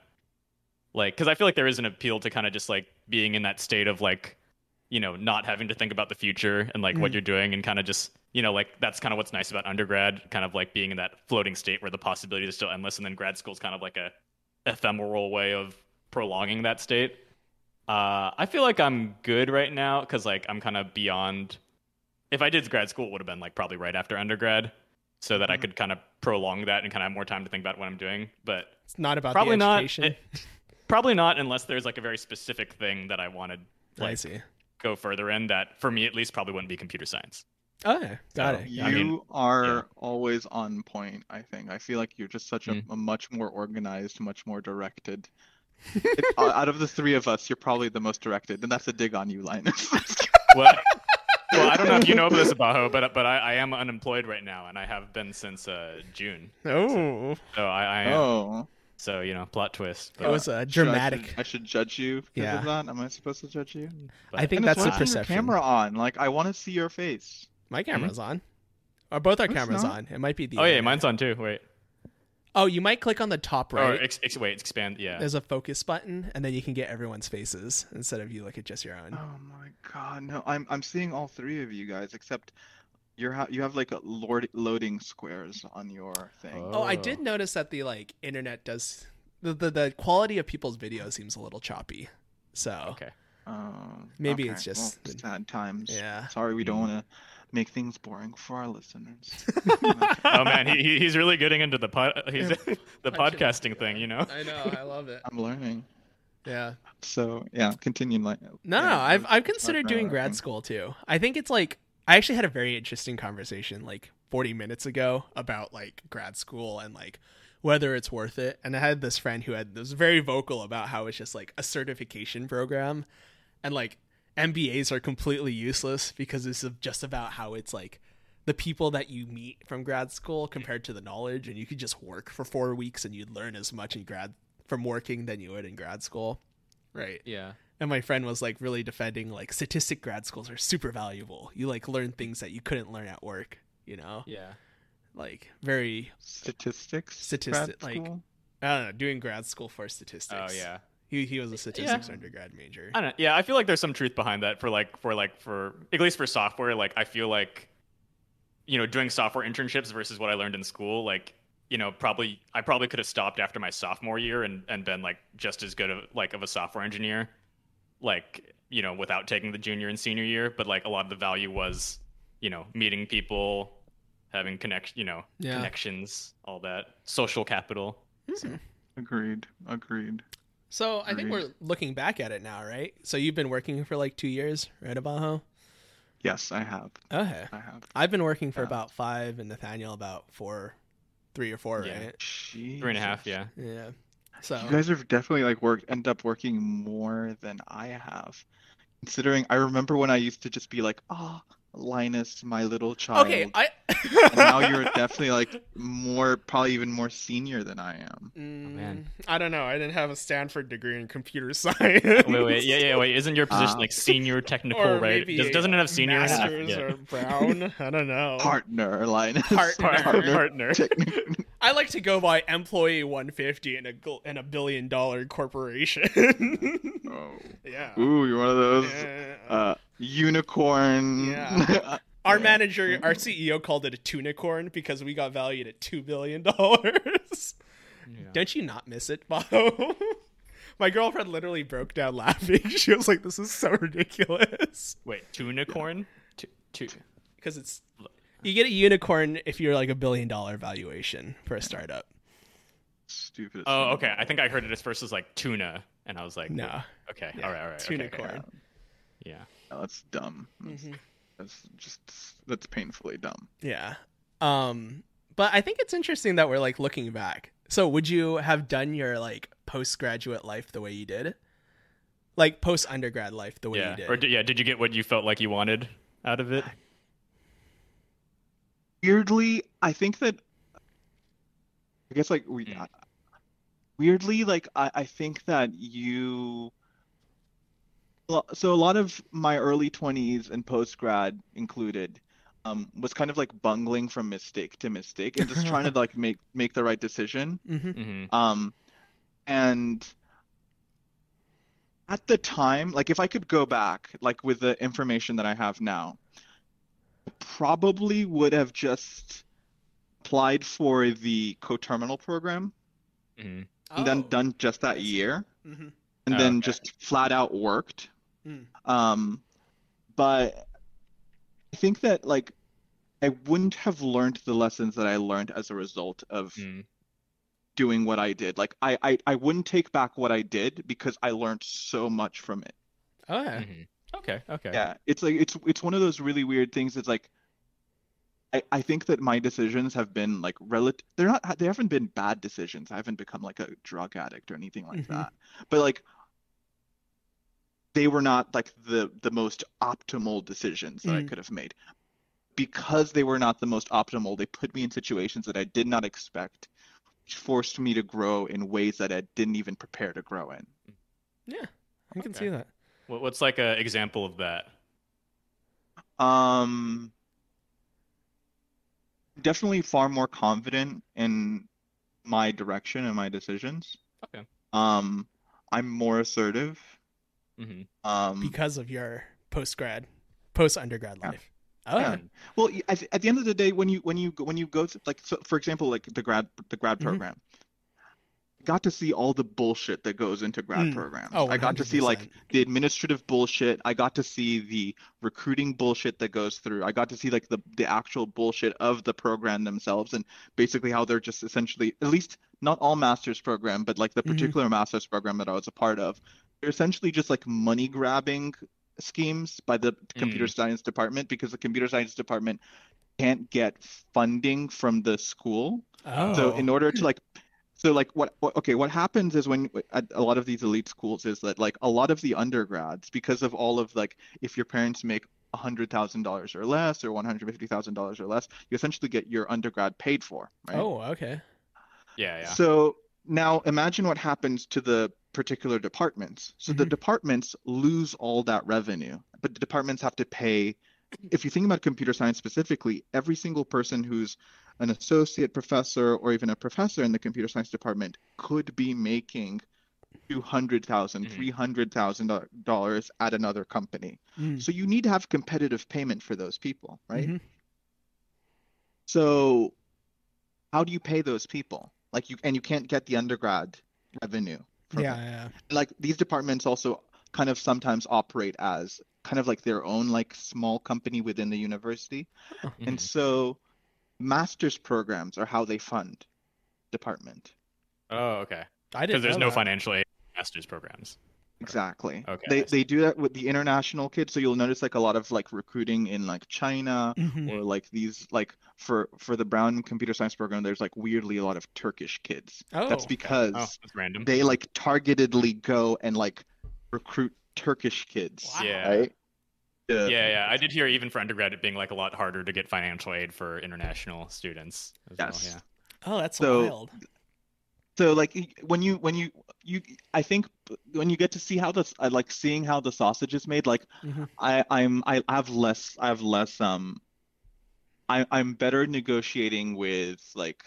like because I feel like there is an appeal to kind of just like being in that state of like, you know, not having to think about the future and like mm-hmm. what you're doing, and kind of just you know like that's kind of what's nice about undergrad, kind of like being in that floating state where the possibilities are still endless, and then grad school is kind of like a ephemeral way of prolonging that state. Uh, I feel like I'm good right now because like I'm kind of beyond. If I did grad school, it would have been like probably right after undergrad, so that mm-hmm. I could kind of prolong that and kind of have more time to think about what I'm doing. But it's not about probably the education. Not. It, probably not unless there's like a very specific thing that I wanted. Like, I see. Go further in that for me at least probably wouldn't be computer science. Oh, got so, it. You I mean, are yeah. always on point. I think I feel like you're just such mm-hmm. a, a much more organized, much more directed. It, out of the three of us, you're probably the most directed, and that's a dig on you, Linus. well, well, I don't know if you know this, Abajo, but but I, I am unemployed right now, and I have been since uh, June. Oh, so, so I, I am. Oh. So you know, plot twist. But, it was uh, dramatic. Should I, I should judge you because yeah. of that. Am I supposed to judge you? But, I think and that's the perception. Your camera on, like I want to see your face. My camera's mm-hmm. on. Or both our Mine's cameras not. on. It might be the. Oh yeah, mine's on too. Wait. Oh, you might click on the top right. Oh, ex- ex- wait, expand, yeah. There's a focus button, and then you can get everyone's faces instead of you look at just your own. Oh my god, no! I'm I'm seeing all three of you guys, except you're ha- you have like a lord- loading squares on your thing. Oh. oh, I did notice that the like internet does the the, the quality of people's video seems a little choppy. So okay, um, maybe okay. it's just well, sad times. Yeah, sorry, we don't want to. Make things boring for our listeners. oh man, he he's really getting into the pod, he's yeah. the podcasting thing, you know. I know, I love it. I'm learning. Yeah. So yeah, continue. Like no, yeah, I've I've considered doing grad thing. school too. I think it's like I actually had a very interesting conversation like forty minutes ago about like grad school and like whether it's worth it. And I had this friend who had was very vocal about how it's just like a certification program, and like. M B As are completely useless because it's just about how it's like the people that you meet from grad school compared to the knowledge, and you could just work for four weeks and you'd learn as much in grad from working than you would in grad school. Right. Yeah. And my friend was like really defending like statistic grad schools are super valuable. You like learn things that you couldn't learn at work, you know? Yeah. Like very statistics, statistic, like, I don't know, doing grad school for statistics. Oh yeah. He he was a statistics yeah. undergrad major. I don't. Yeah, I feel like there's some truth behind that for like for like for at least for software. Like I feel like, you know, doing software internships versus what I learned in school. Like, you know, probably I probably could have stopped after my sophomore year and, and been like just as good of like of a software engineer, like, you know, without taking the junior and senior year. But like a lot of the value was, you know, meeting people, having connect, you know, yeah. connections, all that social capital. Mm-hmm. So. Agreed. Agreed. So Agreed. I think we're looking back at it now, right? So you've been working for like two years, right, Abajo? Yes, I have. Okay. I have. I've been working for yeah. about five, and Nathaniel about four. Three or four, yeah. right? Jesus. Three and a half, yeah. Yeah. So you guys have definitely like worked, end up working more than I have. Considering, I remember when I used to just be like, "Ah, oh, Linus, my little child." Okay, I. And now you're definitely like more, probably even more senior than I am. Mm, oh, man, I don't know. I didn't have a Stanford degree in computer science. Wait, wait, yeah, yeah, wait. Isn't your position uh, like senior technical, or right? Does, doesn't it have senior? Masters yeah. or Brown? I don't know. Partner, Linus. Partner, partner. partner. I like to go by employee one fifty in a in a billion dollar corporation. Oh. Yeah. Ooh, you're one of those yeah. uh, unicorn. Yeah. Our manager, our C E O called it a tunicorn because we got valued at two billion dollars. Yeah. Don't you not miss it, Bob? My girlfriend literally broke down laughing. She was like, this is so ridiculous. Wait, tunicorn? Because it's... You get a unicorn if you're like a billion dollar valuation for a startup. Stupid. Oh, okay. I think I heard it as first as like tuna, and I was like, no. Okay. Yeah. All right. All right. Tunicorn. Okay. Yeah. No, that's dumb. Mm-hmm. That's just that's painfully dumb. Yeah. Um. But I think it's interesting that we're like looking back. So, would you have done your like postgraduate life the way you did, like post undergrad life the way yeah. you did? Or d- yeah. Did you get what you felt like you wanted out of it? Weirdly, I think that, I guess like we, mm. weirdly, like I, I think that you, so a lot of my early twenties and post-grad included, um, was kind of like bungling from mistake to mistake and just trying to like make, make the right decision. Mm-hmm. Mm-hmm. Um, and at the time, like if I could go back, like with the information that I have now, probably would have just applied for the co-terminal program mm-hmm. oh. and then done just that year mm-hmm. and oh, then okay. just flat out worked. Mm. Um, but I think that like I wouldn't have learned the lessons that I learned as a result of mm. doing what I did. Like I, I, I wouldn't take back what I did because I learned so much from it. Oh, yeah. Mm-hmm. Okay. Okay. Yeah, it's like it's it's one of those really weird things. It's like I, I think that my decisions have been like relative. They're not. They haven't been bad decisions. I haven't become like a drug addict or anything like mm-hmm. that. But like they were not like the the most optimal decisions that mm-hmm. I could have made. Because they were not the most optimal, they put me in situations that I did not expect, which forced me to grow in ways that I didn't even prepare to grow in. Yeah, I okay. can see that. What's like an example of that? Um, definitely far more confident in my direction and my decisions. Okay. Um, I'm more assertive. Mm-hmm. Um, because of your post grad, post undergrad yeah. life. Oh. Yeah. Well, at, at the end of the day, when you when you when you go to, like so, for example, like the grad the grad mm-hmm. program. Got to see all the bullshit that goes into grad mm. programs. Oh, I got to see like the administrative bullshit. I got to see the recruiting bullshit that goes through. I got to see like the, the actual bullshit of the program themselves and basically how they're just essentially, at least not all master's program, but like the particular mm. master's program that I was a part of, they're essentially just like money grabbing schemes by the computer mm. science department because the computer science department can't get funding from the school. Oh. So in order to like, So like what, okay, what happens is when at a lot of these elite schools is that like a lot of the undergrads, because of all of like, if your parents make one hundred thousand dollars or less or one hundred fifty thousand dollars or less, you essentially get your undergrad paid for, right? Oh, okay. Yeah, yeah. So now imagine what happens to the particular departments. So mm-hmm. the departments lose all that revenue, but the departments have to pay. If you think about computer science specifically, every single person who's an associate professor or even a professor in the computer science department could be making two hundred thousand dollars, three hundred thousand dollars at another company. Mm. So you need to have competitive payment for those people, right? Mm-hmm. So how do you pay those people? Like you, and you can't get the undergrad revenue. From yeah, yeah. Like these departments also kind of sometimes operate as kind of like their own like small company within the university. Oh. And so master's programs are how they fund department. Oh, okay. I didn't know that. Because there's no financial aid master's programs. Exactly. Okay. They they do that with the international kids, so you'll notice like a lot of like recruiting in like China mm-hmm. or like these like for for the Brown computer science program. There's like weirdly a lot of Turkish kids. Oh, that's because okay. oh, that's random. They like targetedly go and like recruit Turkish kids. Wow. Yeah. Right? Yeah. Yeah, yeah. I did hear even for undergrad it being like a lot harder to get financial aid for international students. As yes. Well. Yeah. Oh, that's so, wild. So like when you when you you I think when you get to see how this I like seeing how the sausage is made, like mm-hmm. I I'm I have less I have less um I I'm better negotiating with like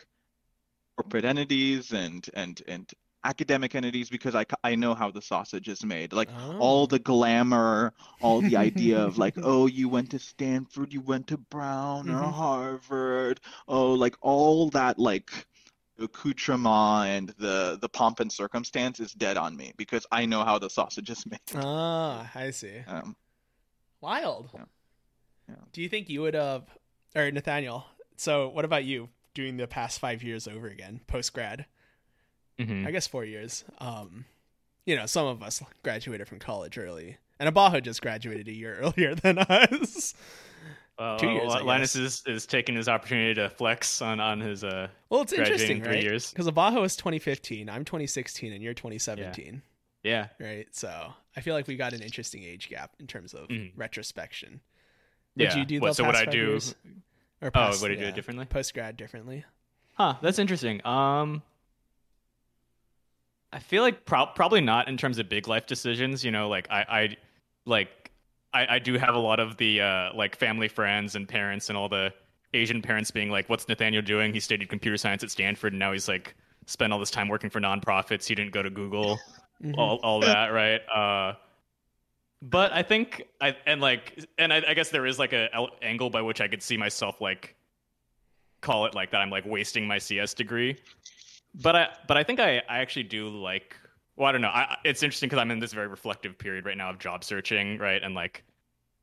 corporate entities and and and academic entities because I, I know how the sausage is made. Like oh. all the glamour, all the idea of like, oh, you went to Stanford, you went to Brown mm-hmm. or Harvard, oh like all that like accoutrement and the the pomp and circumstance is dead on me because I know how the sausage is made. Ah, I see. Um, Wild. Yeah. Yeah. Do you think you would have, uh, or Nathaniel? So, what about you doing the past five years over again, post grad? Mm-hmm. I guess four years. Um, you know, some of us graduated from college early, and Abajo just graduated a year earlier than us. Uh, Two years, well, Linus is, is taking his opportunity to flex on, on his uh. Well, it's interesting, right? Because Abajo is twenty fifteen, I'm twenty sixteen, and you're twenty seventeen. Yeah. yeah. Right? So I feel like we got an interesting age gap in terms of mm. retrospection. Would yeah. you do what, so what I do? Years? Or post, oh, would I do yeah, it differently? Post-grad differently. Huh, that's interesting. Um, I feel like pro- probably not in terms of big life decisions. You know, like I, I like... I, I do have a lot of the uh, like family friends and parents and all the Asian parents being like, what's Nathaniel doing? He studied computer science at Stanford and now he's like spent all this time working for nonprofits. He didn't go to Google, mm-hmm. all all that, right? Uh, but I think I and like and I, I guess there is like a angle by which I could see myself like call it like that. I'm like wasting my C S degree, but I but I think I, I actually do like. Well, I don't know. I, it's interesting because I'm in this very reflective period right now of job searching, right? And like,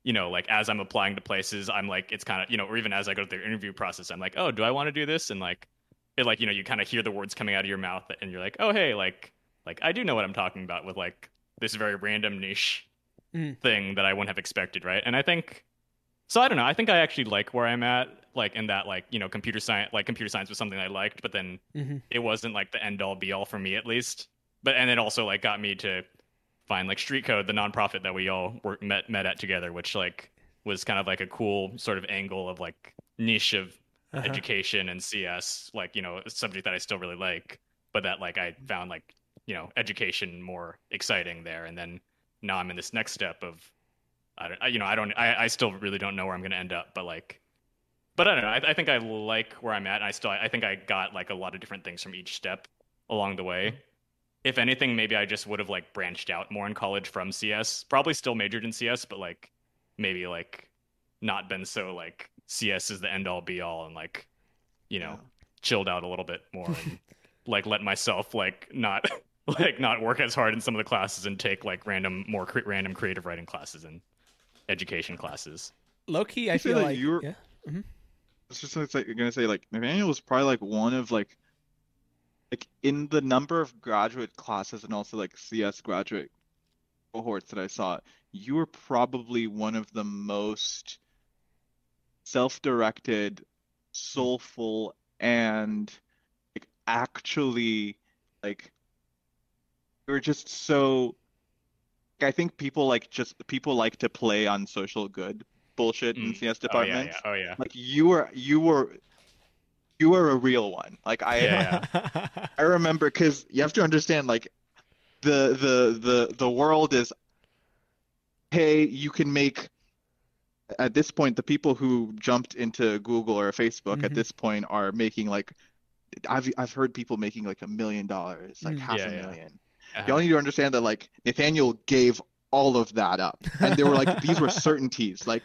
you know, like as I'm applying to places, I'm like, it's kind of, you know, or even as I go through the interview process, I'm like, oh, do I want to do this? And like, it like, you know, you kind of hear the words coming out of your mouth and you're like, oh, hey, like, like I do know what I'm talking about with like this very random niche mm. thing that I wouldn't have expected, right? And I think, so I don't know. I think I actually like where I'm at, like in that, like, you know, computer science, like computer science was something I liked, but then mm-hmm. it wasn't like the end all be all for me at least. But and it also like got me to find like Street Code, the nonprofit that we all were, met met at together, which like was kind of like a cool sort of angle of like niche of uh-huh. education and C S, like you know, a subject that I still really like, but that like I found like you know education more exciting there. And then now I'm in this next step of I don't you know I don't I, I still really don't know where I'm gonna end up, but like but I don't know I, I think I like where I'm at. And I still I think I got like a lot of different things from each step along the way. If anything, maybe I just would have like branched out more in college from C S. Probably still majored in C S, but like maybe like not been so like C S is the end all be all and like you know yeah. chilled out a little bit more and like let myself like not like not work as hard in some of the classes and take like random more cre- random creative writing classes and education classes. Low key, I, I feel, feel like, like you're. Yeah. Mm-hmm. It's just like you're gonna say like Nathaniel was probably like one of like. Like in the number of graduate classes and also like C S graduate cohorts that I saw, you were probably one of the most self-directed, soulful, and like actually like you're just so. Like, I think people like just people like to play on social good bullshit mm. in C S departments. Oh yeah, yeah. Oh yeah. Like you were, you were. You were a real one. Like I, yeah. I remember because you have to understand, like the the the the world is. Hey, you can make. At this point, the people who jumped into Google or Facebook mm-hmm. at this point are making like, I've I've heard people making like a million dollars, like mm-hmm. half yeah, a million, yeah. Uh-huh. Y'all need to understand that like Nathaniel gave all of that up, and they were like these were certainties. Like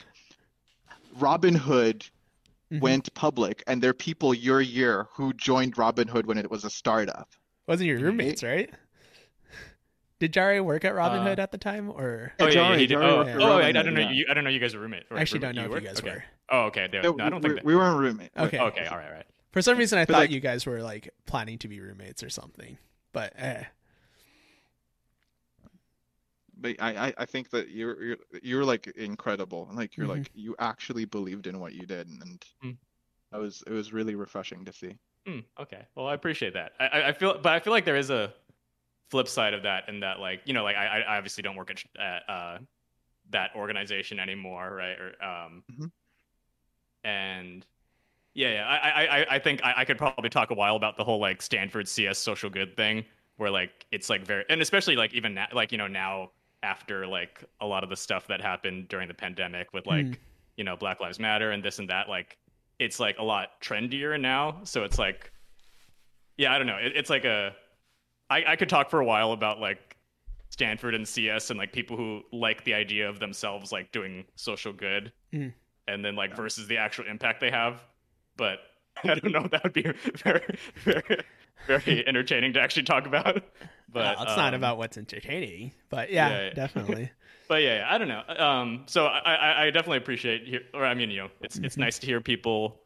Robinhood mm-hmm. went public, and there are people your year who joined Robinhood when it was a startup. Wasn't your roommates, right? Did Jari work at Robinhood uh, at the time, or? Oh, yeah, Jari, yeah, Jari oh, yeah. oh I, I don't know. Yeah. You, I don't know. You guys were roommates. I actually roommate. don't know you if you guys okay. were. Oh, okay. No, no, we, I don't think that... we weren't roommates. Okay. Okay. All right. Right. For some reason, I but thought like... you guys were like planning to be roommates or something, but. Eh. But I, I think that you're you're you're like incredible, and like you're mm-hmm. like you actually believed in what you did, and mm. that was it was really refreshing to see. Mm, okay. Well, I appreciate that. I, I feel, but I feel like there is a flip side of that, and that like you know like I, I obviously don't work at uh that organization anymore, right? Or um mm-hmm. and yeah, yeah I I I think I, I could probably talk a while about the whole like Stanford C S social good thing, where like it's like very, and especially like even now, like you know now after like a lot of the stuff that happened during the pandemic with like mm. you know Black Lives Matter and this and that, like it's like a lot trendier now, so it's like yeah I don't know it, it's like a I, I could talk for a while about like Stanford and C S and like people who like the idea of themselves like doing social good mm. and then like yeah. versus the actual impact they have. But I don't know, that would be very, very, very entertaining to actually talk about. But well, it's um, not about what's entertaining, but yeah, yeah, yeah. definitely. But yeah, yeah, I don't know. Um, so I, I, I definitely appreciate hear, or I mean, you know, it's, mm-hmm. it's nice to hear people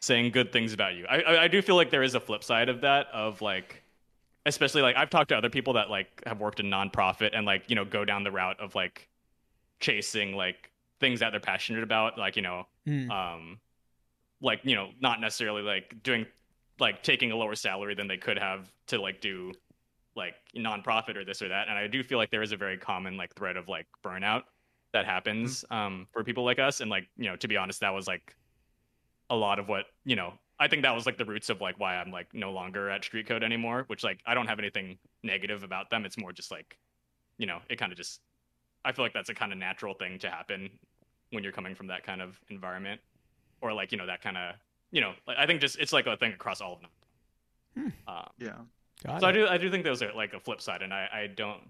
saying good things about you. I, I, I do feel like there is a flip side of that of like, especially like I've talked to other people that like have worked in nonprofit and like, you know, go down the route of like chasing like things that they're passionate about, like, you know, mm. um, like, you know, not necessarily like doing like taking a lower salary than they could have to like do like nonprofit or this or that. And I do feel like there is a very common like thread of like burnout that happens mm. um, for people like us. And like, you know, to be honest, that was like a lot of what, you know, I think that was like the roots of like why I'm like no longer at Street Code anymore, which like I don't have anything negative about them. It's more just like, you know, it kind of just, I feel like that's a kind of natural thing to happen when you're coming from that kind of environment, or like, you know, that kind of, you know, like, I think just, it's like a thing across all of them. Hmm. Um, yeah. Got so it. I do, I do think those are like a flip side, and I, I don't,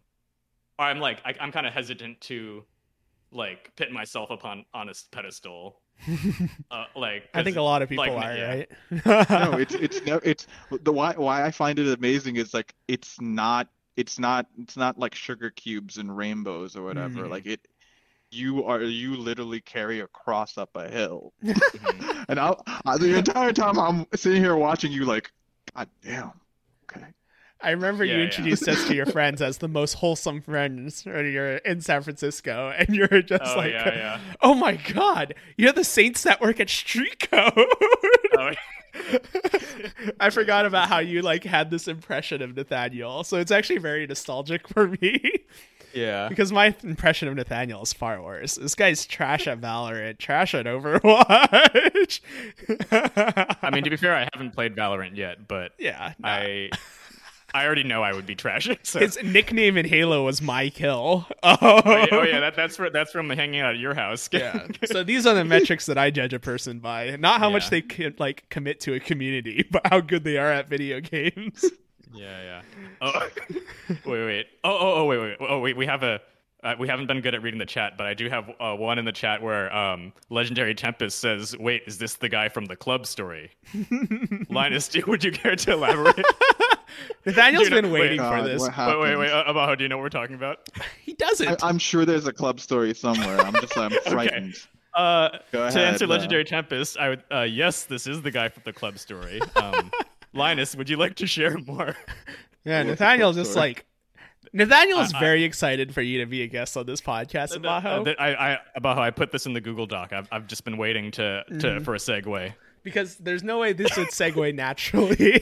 or I'm like, I, I'm kind of hesitant to like pit myself upon on a pedestal. uh, like I think a lot of people like, are yeah. right. no, it's it's no, it's the why why I find it amazing is like it's not it's not it's not like sugar cubes and rainbows or whatever. Mm. Like it, you are you literally carry a cross up a hill, and I'll, I the entire time I'm sitting here watching you like, God damn, okay. I remember yeah, you introduced yeah. us to your friends as the most wholesome friends in San Francisco, and you were just oh, like, yeah, yeah. "Oh my God, you're the saints that work at Street Code." oh, yeah. I forgot about how you like had this impression of Nathaniel, so it's actually very nostalgic for me. Yeah, because my impression of Nathaniel is far worse. This guy's trash at Valorant, trash at Overwatch. I mean, to be fair, I haven't played Valorant yet, but yeah, nah. I. I already know I would be trash. So. His nickname in Halo was My Kill. Oh, oh yeah, oh, yeah that, that's for, that's from hanging out at your house. yeah. So these are the metrics that I judge a person by, not how yeah. much they can, like commit to a community, but how good they are at video games. Yeah, yeah. Oh, wait, wait. Oh, oh, oh, wait, wait. Oh, wait. We have a. Uh, we haven't been good at reading the chat, but I do have uh, one in the chat where um, Legendary Tempest says, "Wait, is this the guy from the club story?" Linus, do, would you care to elaborate? Nathaniel's been know, waiting God, for this. Wait, wait, wait. Uh, Abajo, do you know what we're talking about? He doesn't. I, I'm sure there's a club story somewhere. I'm just I'm frightened. Okay. Uh, Go ahead, to answer uh, Legendary Tempest, I would uh, yes, this is the guy from the club story. Um, Linus, would you like to share more? Yeah, Nathaniel's just story? like. Nathaniel is very I, excited for you to be a guest on this podcast, Abajo. Uh, I, I, Abajo, I put this in the Google Doc. I've, I've just been waiting to, to mm. for a segue. Because there's no way this would segue naturally.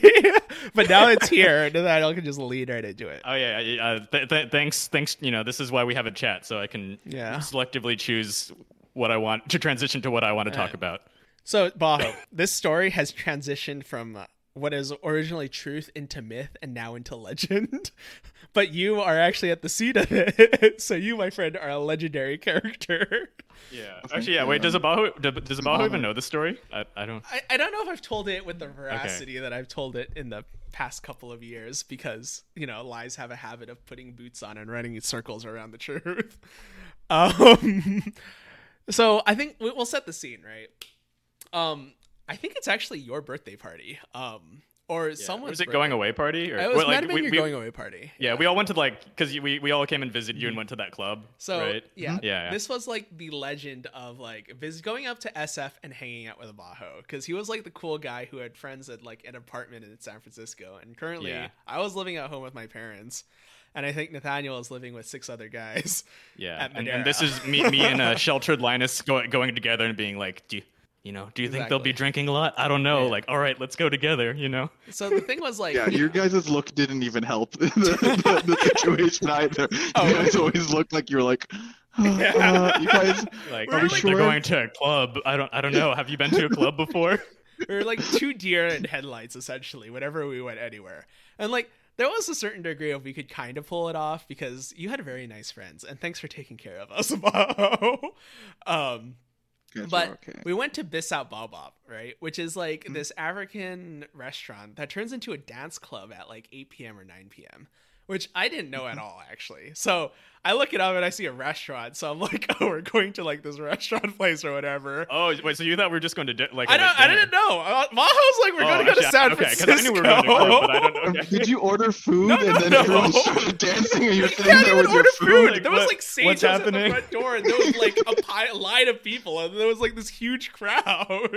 But now it's here. Nathaniel can just lead right into it. Oh, yeah. Uh, th- th- thanks. Thanks. You know, this is why we have a chat, so I can yeah. selectively choose what I want to transition to what I want to All talk right. about. So, Abajo, this story has transitioned from... Uh, what is originally truth into myth and now into legend. But you are actually at the seat of it. So you, my friend, are a legendary character. Yeah. Okay. Actually, yeah. Wait, does Abajo, does Abajo even know this story? I, I don't I, I don't know if I've told it with the veracity okay. that I've told it in the past couple of years, because, you know, lies have a habit of putting boots on and running in circles around the truth. Um, so I think we'll set the scene, right? Um, I think it's actually your birthday party, um, or yeah. someone's. Was it birthday. Going away party? Or, it was well, like, we, your we, going away party. Yeah, yeah, we all went to like because we, we all came and visited you and went to that club. So right? yeah, yeah, this was like the legend of like visit going up to S F and hanging out with Abajo, because he was like the cool guy who had friends at like an apartment in San Francisco, and currently yeah. I was living at home with my parents. And I think Nathaniel is living with six other guys. Yeah, at Madera. And, and this is me, me and uh, sheltered Linus go, going together and being like, do you, you know, do you exactly. think they'll be drinking a lot? I don't know. Yeah. Like, all right, let's go together. You know. So the thing was like, yeah, your guys' look didn't even help the, the, the situation either. Oh, you guys always looked like you were like, oh, yeah. uh, you guys like, are we like, sure? They're going to a club. I don't, I don't know. Have you been to a club before? We were like two deer in headlights, essentially. Whenever we went anywhere, and like. There was a certain degree of we could kind of pull it off because you had very nice friends, and thanks for taking care of us, Bo. um, but okay. we went to Bissap Baobab, right? Which is like mm-hmm. this African restaurant that turns into a dance club at like eight p.m. or nine p.m., which I didn't know at all, actually. So I look it up and I see a restaurant. So I'm like, oh, we're going to like this restaurant place or whatever. Oh, wait, so you thought we were just going to di- like? I don't, I didn't know. Maho's like, we're oh, going to go to yeah, San okay, Francisco. Okay, because I knew we were going to go, but I don't know. Okay. Did you order food no, no, and then no. everyone started dancing? Or you you can't there even with order food. Like, there was like sages at the front door, and there was like a pile, line of people, and there was like this huge crowd.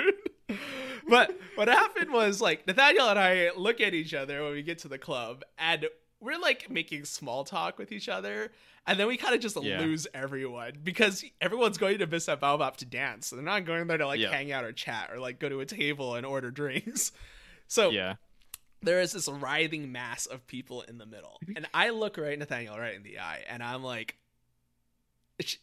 But what happened was like Nathaniel and I look at each other when we get to the club, and we're like making small talk with each other, and then we kind of just yeah. lose everyone because everyone's going to Bissap Baobab to dance. So they're not going there to like yeah. hang out or chat or like go to a table and order drinks. So yeah. there is this writhing mass of people in the middle, and I look right Nathaniel right in the eye, and I'm like, "It's."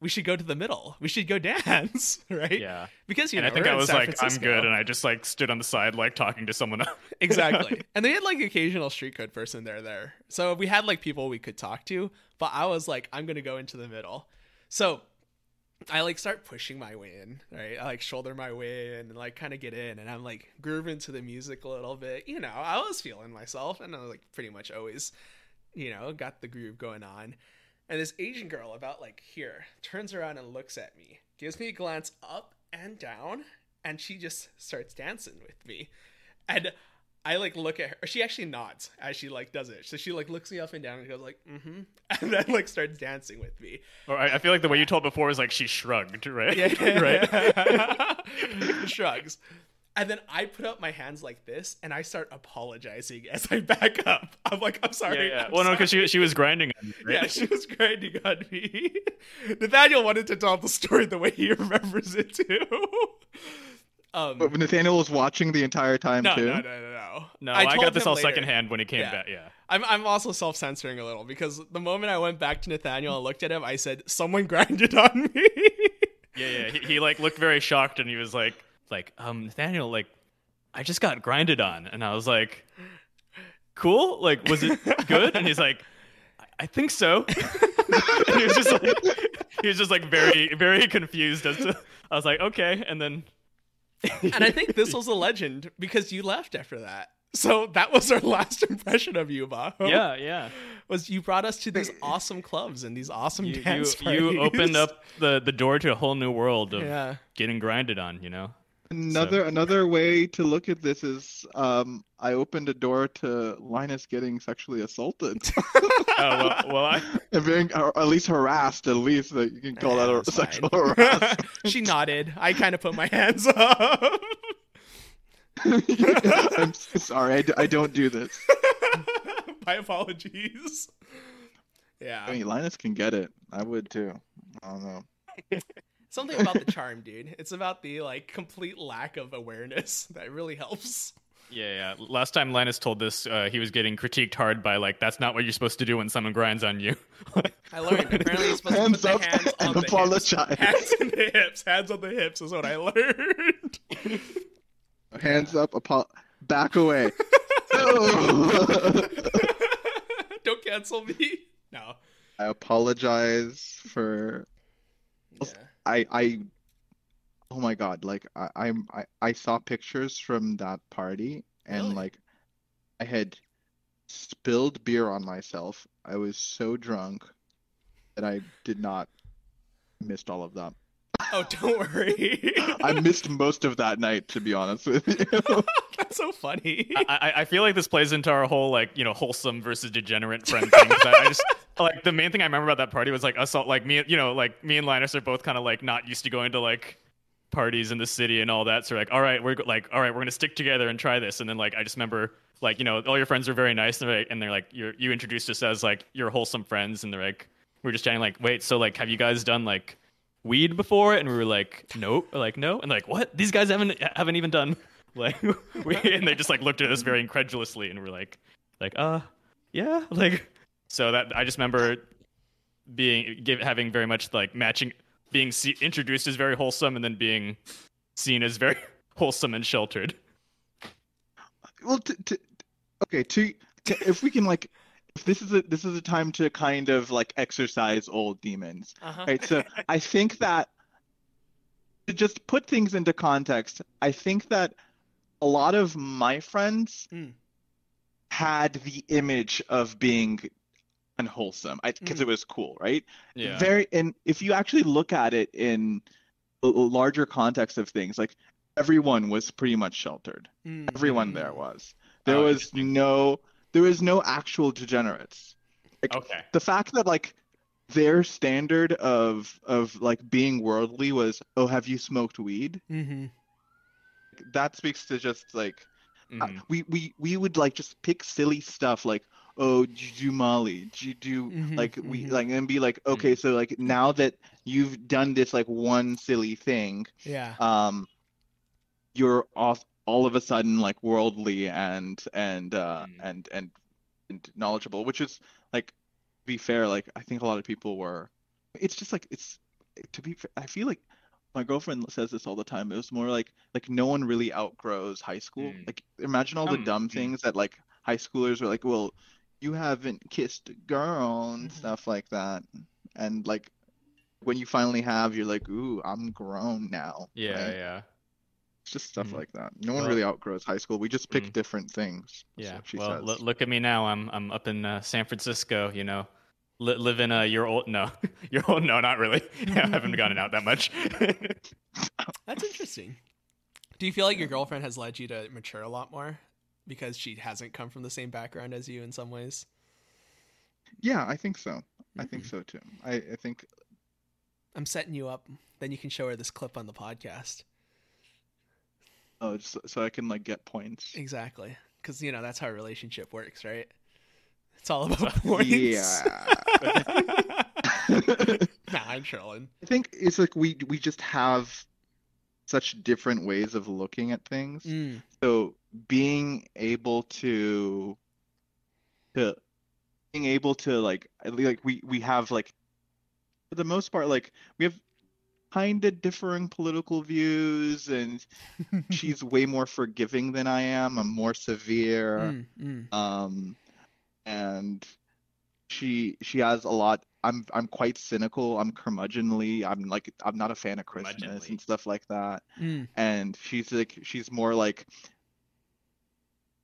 We should go to the middle. We should go dance, right? Yeah. Because, you know, and I think I was like, Francisco. I'm good. And I just like stood on the side, like talking to someone else. Exactly. And they had like occasional street code person there, there. So we had like people we could talk to, but I was like, I'm going to go into the middle. So I like start pushing my way in, right? I like shoulder my way in and like kind of get in, and I'm like grooving to the music a little bit. You know, I was feeling myself, and I was like pretty much always, you know, got the groove going on. And this Asian girl about like here turns around and looks at me, gives me a glance up and down, and she just starts dancing with me. And I like look at her. She actually nods as she like does it. So she like looks me up and down and goes like, mm-hmm. And then like starts dancing with me. All right. I feel like the way you told before was like she shrugged, right? Yeah. Right. Shrugs. And then I put up my hands like this, and I start apologizing as I back up. I'm like, I'm sorry. Yeah, yeah. I'm well, sorry. No, because she, she was grinding on me. Right? Yeah, she was grinding on me. Nathaniel wanted to tell the story the way he remembers it, too. Um, but Nathaniel was watching the entire time, no, too? No, no, no, no. No, I, I got this all later. Secondhand when he came yeah. back, yeah. I'm I'm also self-censoring a little, because the moment I went back to Nathaniel and looked at him, I said, someone grinded on me. Yeah, yeah. He, he like, looked very shocked, and he was like, like um Nathaniel, like I just got grinded on, and I was like, cool, like was it good? And he's like, I, I think so. And he was just like he was just like very very confused as to, I was like, okay. And then and I think this was a legend because you left after that, so that was our last impression of you, Bob. yeah yeah was you brought us to these awesome clubs and these awesome you, dance you, parties. You opened up the, the door to a whole new world of yeah. getting grinded on, you know? Another so. another way to look at this is um, I opened a door to Linus getting sexually assaulted. oh, well, well I... And being, or at least harassed, at least. Like, you can call yeah, that a sexual harassment. She nodded. I kind of put my hands up. I'm so sorry. I, d- I don't do this. My apologies. Yeah. I mean, Linus can get it. I would too. I don't know. Something about the charm, dude. It's about the like complete lack of awareness that really helps. Yeah, yeah. Last time Linus told this, uh, he was getting critiqued hard by like, that's not what you're supposed to do when someone grinds on you. I learned. Apparently you're supposed hands to put the hands on the apologize. Hips. Hands on the hips. Hands on the hips is what I learned. Hands up, apologize. back away. Don't cancel me. No. I apologize for. Yeah. I I. Oh my God! Like I I'm I, I saw pictures from that party and really? Like, I had spilled beer on myself. I was so drunk that I did not missed all of that. Oh, don't worry. I missed most of that night, to be honest with you. That's so funny. I, I feel like this plays into our whole, like, you know, wholesome versus degenerate friend thing. I just, like, the main thing I remember about that party was, like, us all, like, me, you know, like, me and Linus are both kind of, like, not used to going to, like, parties in the city and all that. So, like, all right, we're, like, all right, we're going to stick together and try this. And then, like, I just remember, like, you know, all your friends are very nice. And they're, like, and they're, like you're, you introduced us as, like, your wholesome friends. And they're, like, we're just chatting, like, wait, so, like, have you guys done, like, weed before? And we were like, nope. We're like, no. And like, what? These guys haven't haven't even done like we and they just like looked at us very incredulously and we're like like uh yeah, like, so that I just remember being give, having very much like matching being see, introduced as very wholesome and then being seen as very wholesome and sheltered. Well, t- t- okay, to, to if we can like This is a this is a time to kind of like exercise old demons, uh-huh. right? So I think that to just put things into context, I think that a lot of my friends mm. had the image of being unwholesome because mm. it was cool, right? Yeah. Very, and if you actually look at it in a larger context of things, like everyone was pretty much sheltered. Mm. Everyone there was. There oh, was no. There is no actual degenerates. Like, okay. The fact that like their standard of of like being worldly was, oh, have you smoked weed? Mm-hmm. That speaks to just like mm-hmm. uh, we, we we would like just pick silly stuff like, oh, do you do Molly? Do you do mm-hmm, like mm-hmm. we like and be like, okay, mm-hmm. so like now that you've done this like one silly thing, yeah, um, you're off. All of a sudden like worldly and and uh mm. and, and and knowledgeable, which is like, to be fair, like I think a lot of people were, it's just like it's to be fair, I feel like my girlfriend says this all the time, it was more like like no one really outgrows high school. Mm. Like imagine all the um, dumb mm. things that like high schoolers are like, well, you haven't kissed a girl and mm-hmm. stuff like that, and like when you finally have, you're like, ooh, I'm grown now. Yeah, right? Yeah. Just stuff mm. like that. No one well, really outgrows high school. We just pick mm. different things. Yeah. Well, l- look at me now. I'm I'm up in uh, San Francisco. You know, li- live in a your old no, your old no, not really. Yeah, I haven't gotten out that much. That's interesting. Do you feel like your girlfriend has led you to mature a lot more because she hasn't come from the same background as you in some ways? Yeah, I think so. Mm-hmm. I think so too. I, I think I'm setting you up. Then you can show her this clip on the podcast. Oh, just so I can like get points. Exactly, because you know that's how a relationship works, right? It's all about points. Yeah. Nah, I'm trolling. I think it's like we we just have such different ways of looking at things. Mm. So being able to to being able to like like we we have like for the most part like we have. Kind of differing political views, and she's way more forgiving than I am. I'm more severe, mm, mm. um, and she she has a lot. I'm I'm quite cynical. I'm curmudgeonly. I'm like I'm not a fan of Christmas and stuff like that. Mm. And she's like she's more like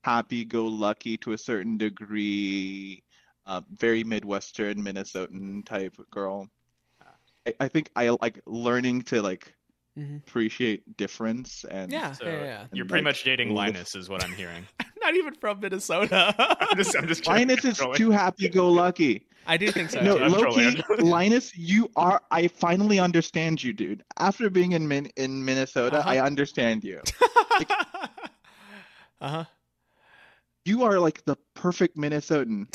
happy-go-lucky to a certain degree, uh, very Midwestern Minnesotan type girl. I think I like learning to like mm-hmm. appreciate difference and yeah, so yeah, yeah. And you're pretty like, much dating Linus is what I'm hearing. I'm not even from Minnesota. I'm just, I'm just Linus is too happy-go-lucky. I do think so. No, Loki, Linus, you are. I finally understand you, dude. After being in Min- in Minnesota, uh-huh. I understand you. Like, uh huh. You are like the perfect Minnesotan.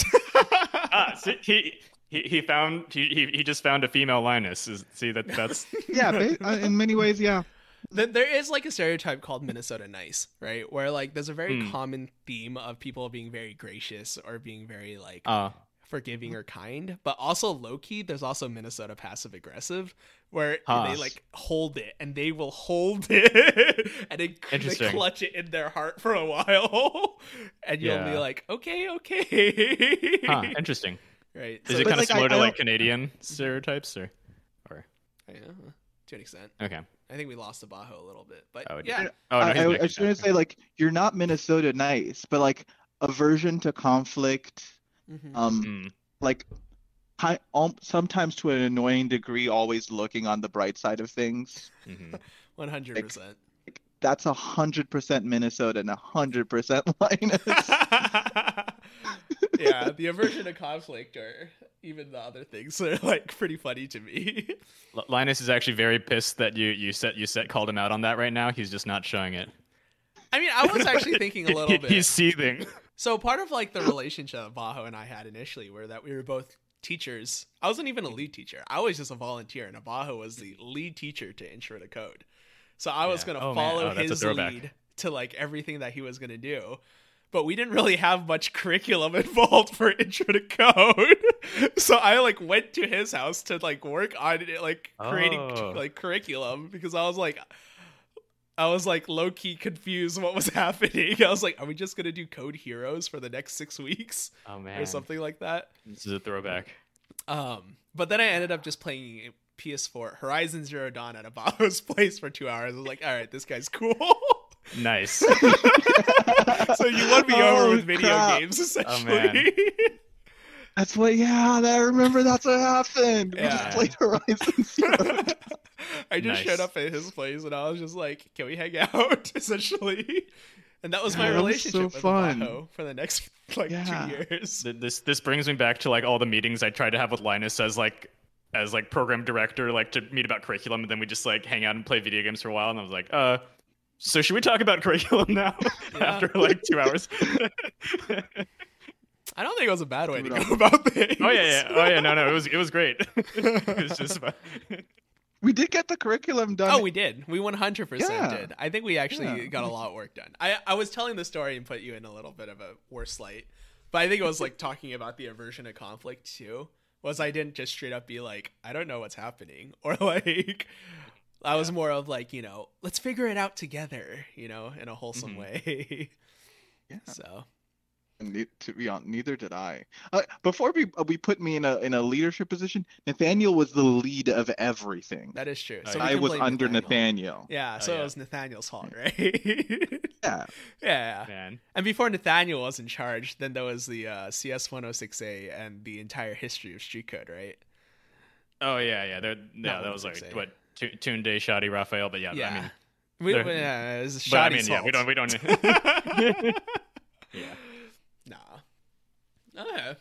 Ah, so he. He he found he he just found a female Linus. See that that's yeah. In many ways, yeah. There is like a stereotype called Minnesota nice, right? Where like there's a very mm. common theme of people being very gracious or being very like uh. forgiving or kind, but also low-key there's also Minnesota passive aggressive where Hoss. they like hold it and they will hold it and they, they clutch it in their heart for a while and you'll yeah. be like okay okay huh, interesting right is so, it kind of like, similar I, to I like Canadian stereotypes or or I don't know, to an extent. Okay, I think we lost Abajo a little bit, but oh, yeah. Oh, no, I, I, I was just gonna say, like, you're not Minnesota nice, but like aversion to conflict, mm-hmm. um, mm. like hi, um, sometimes to an annoying degree, always looking on the bright side of things. One hundred percent. That's a hundred percent Minnesota and a hundred percent Linus. Yeah, the aversion to conflict or even the other things are like pretty funny to me. Linus is actually very pissed that you you set you set called him out on that right now. He's just not showing it. I mean, I was actually thinking a little bit. He's seething. So part of like the relationship that Bajo and I had initially were that we were both teachers. I wasn't even a lead teacher. I was just a volunteer, and Bajo was the lead teacher to Intro to Code. So I was yeah. going to oh, follow oh, his lead to like everything that he was going to do. But we didn't really have much curriculum involved for Intro to Code. So I like went to his house to like work on it, like creating oh. like curriculum, because I was like, I was like low key confused what was happening. I was like, are we just going to do Code Heroes for the next six weeks oh, man. or something like that? This is a throwback. Um, but then I ended up just playing P S four Horizon Zero Dawn at Abajo's place for two hours. I was like, all right, this guy's cool. Nice. So you won me oh, over with video crap. games, essentially. Oh, man. That's what, yeah, I remember that's what happened. We yeah. just played Horizon Zero. I just nice. showed up at his place and I was just like, can we hang out, essentially? And that was my yeah, relationship so with Abajo for the next, like, yeah. two years. This, this brings me back to, like, all the meetings I tried to have with Linus as, like, as, like, program director, like, to meet about curriculum, and then we just, like, hang out and play video games for a while, and I was like, uh... so should we talk about curriculum now? Yeah. After like two hours, I don't think it was a bad way Dude, to go about things. Oh yeah, yeah, oh yeah, no, no, it was it was great. It was just about... we did get the curriculum done. Oh, we did. We one hundred percent did. I think we actually yeah. got a lot of work done. I, I was telling the story and put you in a little bit of a worse light, but I think it was like talking about the aversion to conflict too. Was I didn't just straight up be like, I don't know what's happening, or like. I was yeah. more of like, you know, let's figure it out together, you know, in a wholesome mm-hmm. way. Yeah. So, ne- to be honest, neither did I. Uh, before we uh, we put me in a in a leadership position, Nathaniel was the lead of everything. That is true. So I was under Nathaniel. Nathaniel. Yeah. So oh, yeah. it was Nathaniel's fault, right? yeah. Yeah. Man. And before Nathaniel was in charge, then there was the uh, C S one oh six A and the entire history of Street Code, right? Oh yeah, yeah. There, yeah, that was like what. Tune Day, Shoddy, Raphael, but yeah, yeah. I mean, we, we, yeah, it's Shoddy. I mean, yeah, we don't, we don't. yeah, nah. Okay.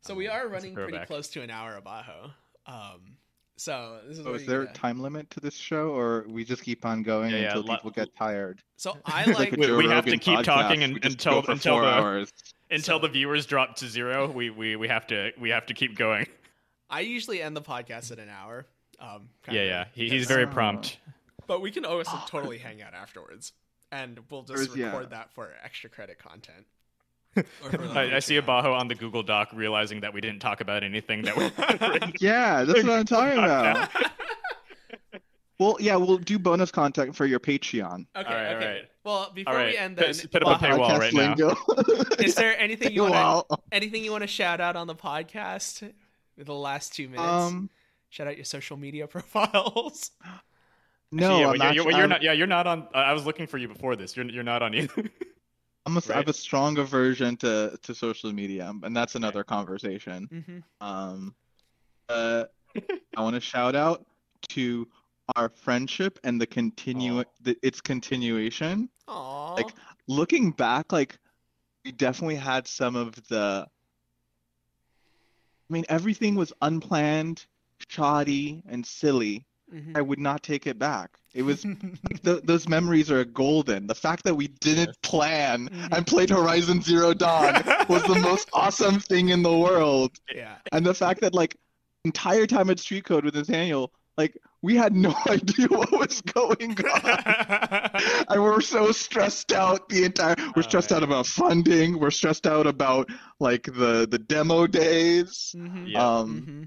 So um, we are running pretty back. close to an hour, Abajo. Um, so this is. Oh, is there get. a time limit to this show, or we just keep on going yeah, yeah, until lo- people get tired? So I like. like we Rogan have to keep podcast. talking and, until until the hours. until so. the viewers drop to zero. We, we we have to we have to keep going. I usually end the podcast at an hour. Um, yeah, yeah, he, he's very prompt. But we can always oh. totally hang out afterwards, and we'll just There's, record yeah. that for extra credit content. Or for I, I see Abajo on the Google Doc realizing that we didn't talk about anything that we. yeah, that's what I'm talking about. Well, yeah, we'll do bonus content for your Patreon. Okay, all right, okay. All right. Well, before right. we end, then put up a paywall right now. Is there anything you want? Anything you want to shout out on the podcast? In the last two minutes. Um, Shout out your social media profiles. No, Actually, yeah, I'm you're, not, you're, you're not. Yeah, you're not on. Uh, I was looking for you before this. You're you're not on either. I'm a, right? I have a strong aversion to, to social media, and that's another right. conversation. Mm-hmm. Um, uh, I want to shout out to our friendship and the continue Aww. the, its continuation. Aww. Like looking back, like we definitely had some of the. I mean, everything was unplanned. Shoddy and silly. Mm-hmm. I would not take it back. It was like, th- those memories are golden. The fact that we didn't plan mm-hmm. and played Horizon Zero Dawn was the most awesome thing in the world. Yeah. And the fact that like entire time at Street Code with Nathaniel, Like, we had no idea what was going on. And we were so stressed out the entire, we're stressed oh, out about funding. We're stressed out about like the, the demo days. Mm-hmm. Yeah. Um, mm-hmm.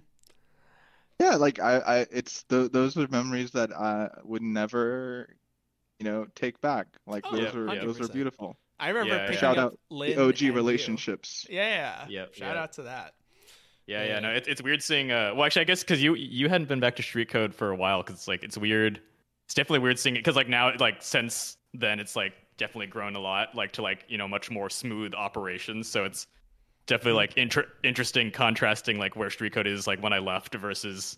Yeah, like I, I it's the, those are memories that I would never, you know, take back. Like oh, those yeah, are one hundred percent. Those are beautiful. I remember yeah, picking shout up out Lynn the O G relationships. You. Yeah, yeah. Yep, shout yep. out to that. Yeah, yeah. yeah no, it's it's weird seeing. Uh, well, actually, I guess because you you hadn't been back to Street Code for a while, because it's like it's weird. It's definitely weird seeing it because like now, like since then, it's like definitely grown a lot. Like to like you know much more smooth operations. So it's. Definitely like inter- interesting contrasting like where Street Code is like when I left versus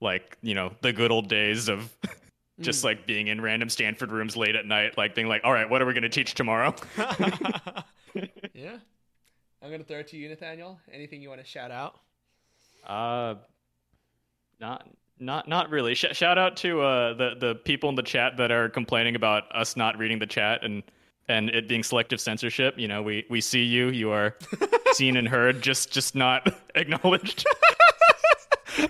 like you know the good old days of just mm. like being in random Stanford rooms late at night, like being like, all right, what are we going to teach tomorrow? Yeah, I'm going to throw it to you, Nathaniel. Anything you want to shout out? Uh, not not not really. Sh- shout out to uh the the people in the chat that are complaining about us not reading the chat and. And it being selective censorship, you know, we, we see you, you are seen and heard, just just not acknowledged.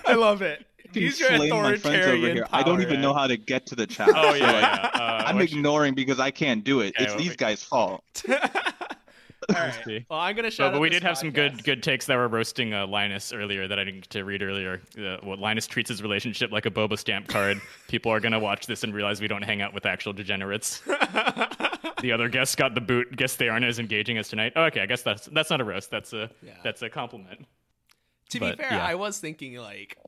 I love it. Use your authoritarian power. I don't even know how to get to the chat. Oh, yeah, yeah. Uh, I'm ignoring you... because I can't do it. Yeah, it's well, these we... guys' fault. All right. Well, I'm going to shout out. But we did have podcast. some good good takes that were roasting uh, Linus earlier that I didn't get to read earlier. Uh, well, Linus treats his relationship like a boba stamp card. People are going to watch this and realize we don't hang out with actual degenerates. The other guests got the boot. Guess they aren't as engaging as tonight. Oh, okay, I guess that's that's not a roast. That's a yeah. that's a compliment. To but, be fair, yeah. I was thinking like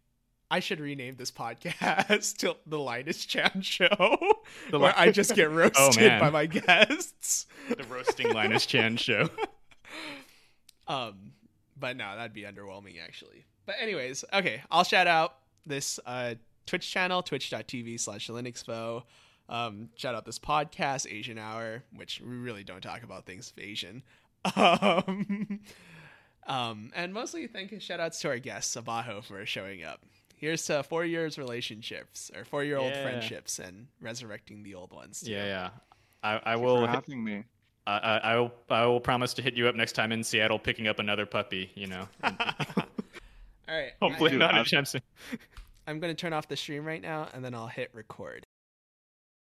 I should rename this podcast to the Linus Chan Show, the where li- I just get roasted oh, by my guests. The roasting Linus Chan Show. Um, but no, that'd be underwhelming actually. But anyways, okay, I'll shout out this uh Twitch channel, twitch dot t v slash linexpo. Um, shout out this podcast, Asian Hour, which we really don't talk about things Asian. Um, um, and mostly thank you, shout outs to our guests, Abajo, for showing up. Here's to four years relationships or four year old yeah. friendships and resurrecting the old ones. Too. Yeah, yeah. I, I will. Hit, me. I, I, I will. I will promise to hit you up next time in Seattle, picking up another puppy. You know. And, all right. Hopefully I, not. I'm, I'm going to turn off the stream right now, and then I'll hit record.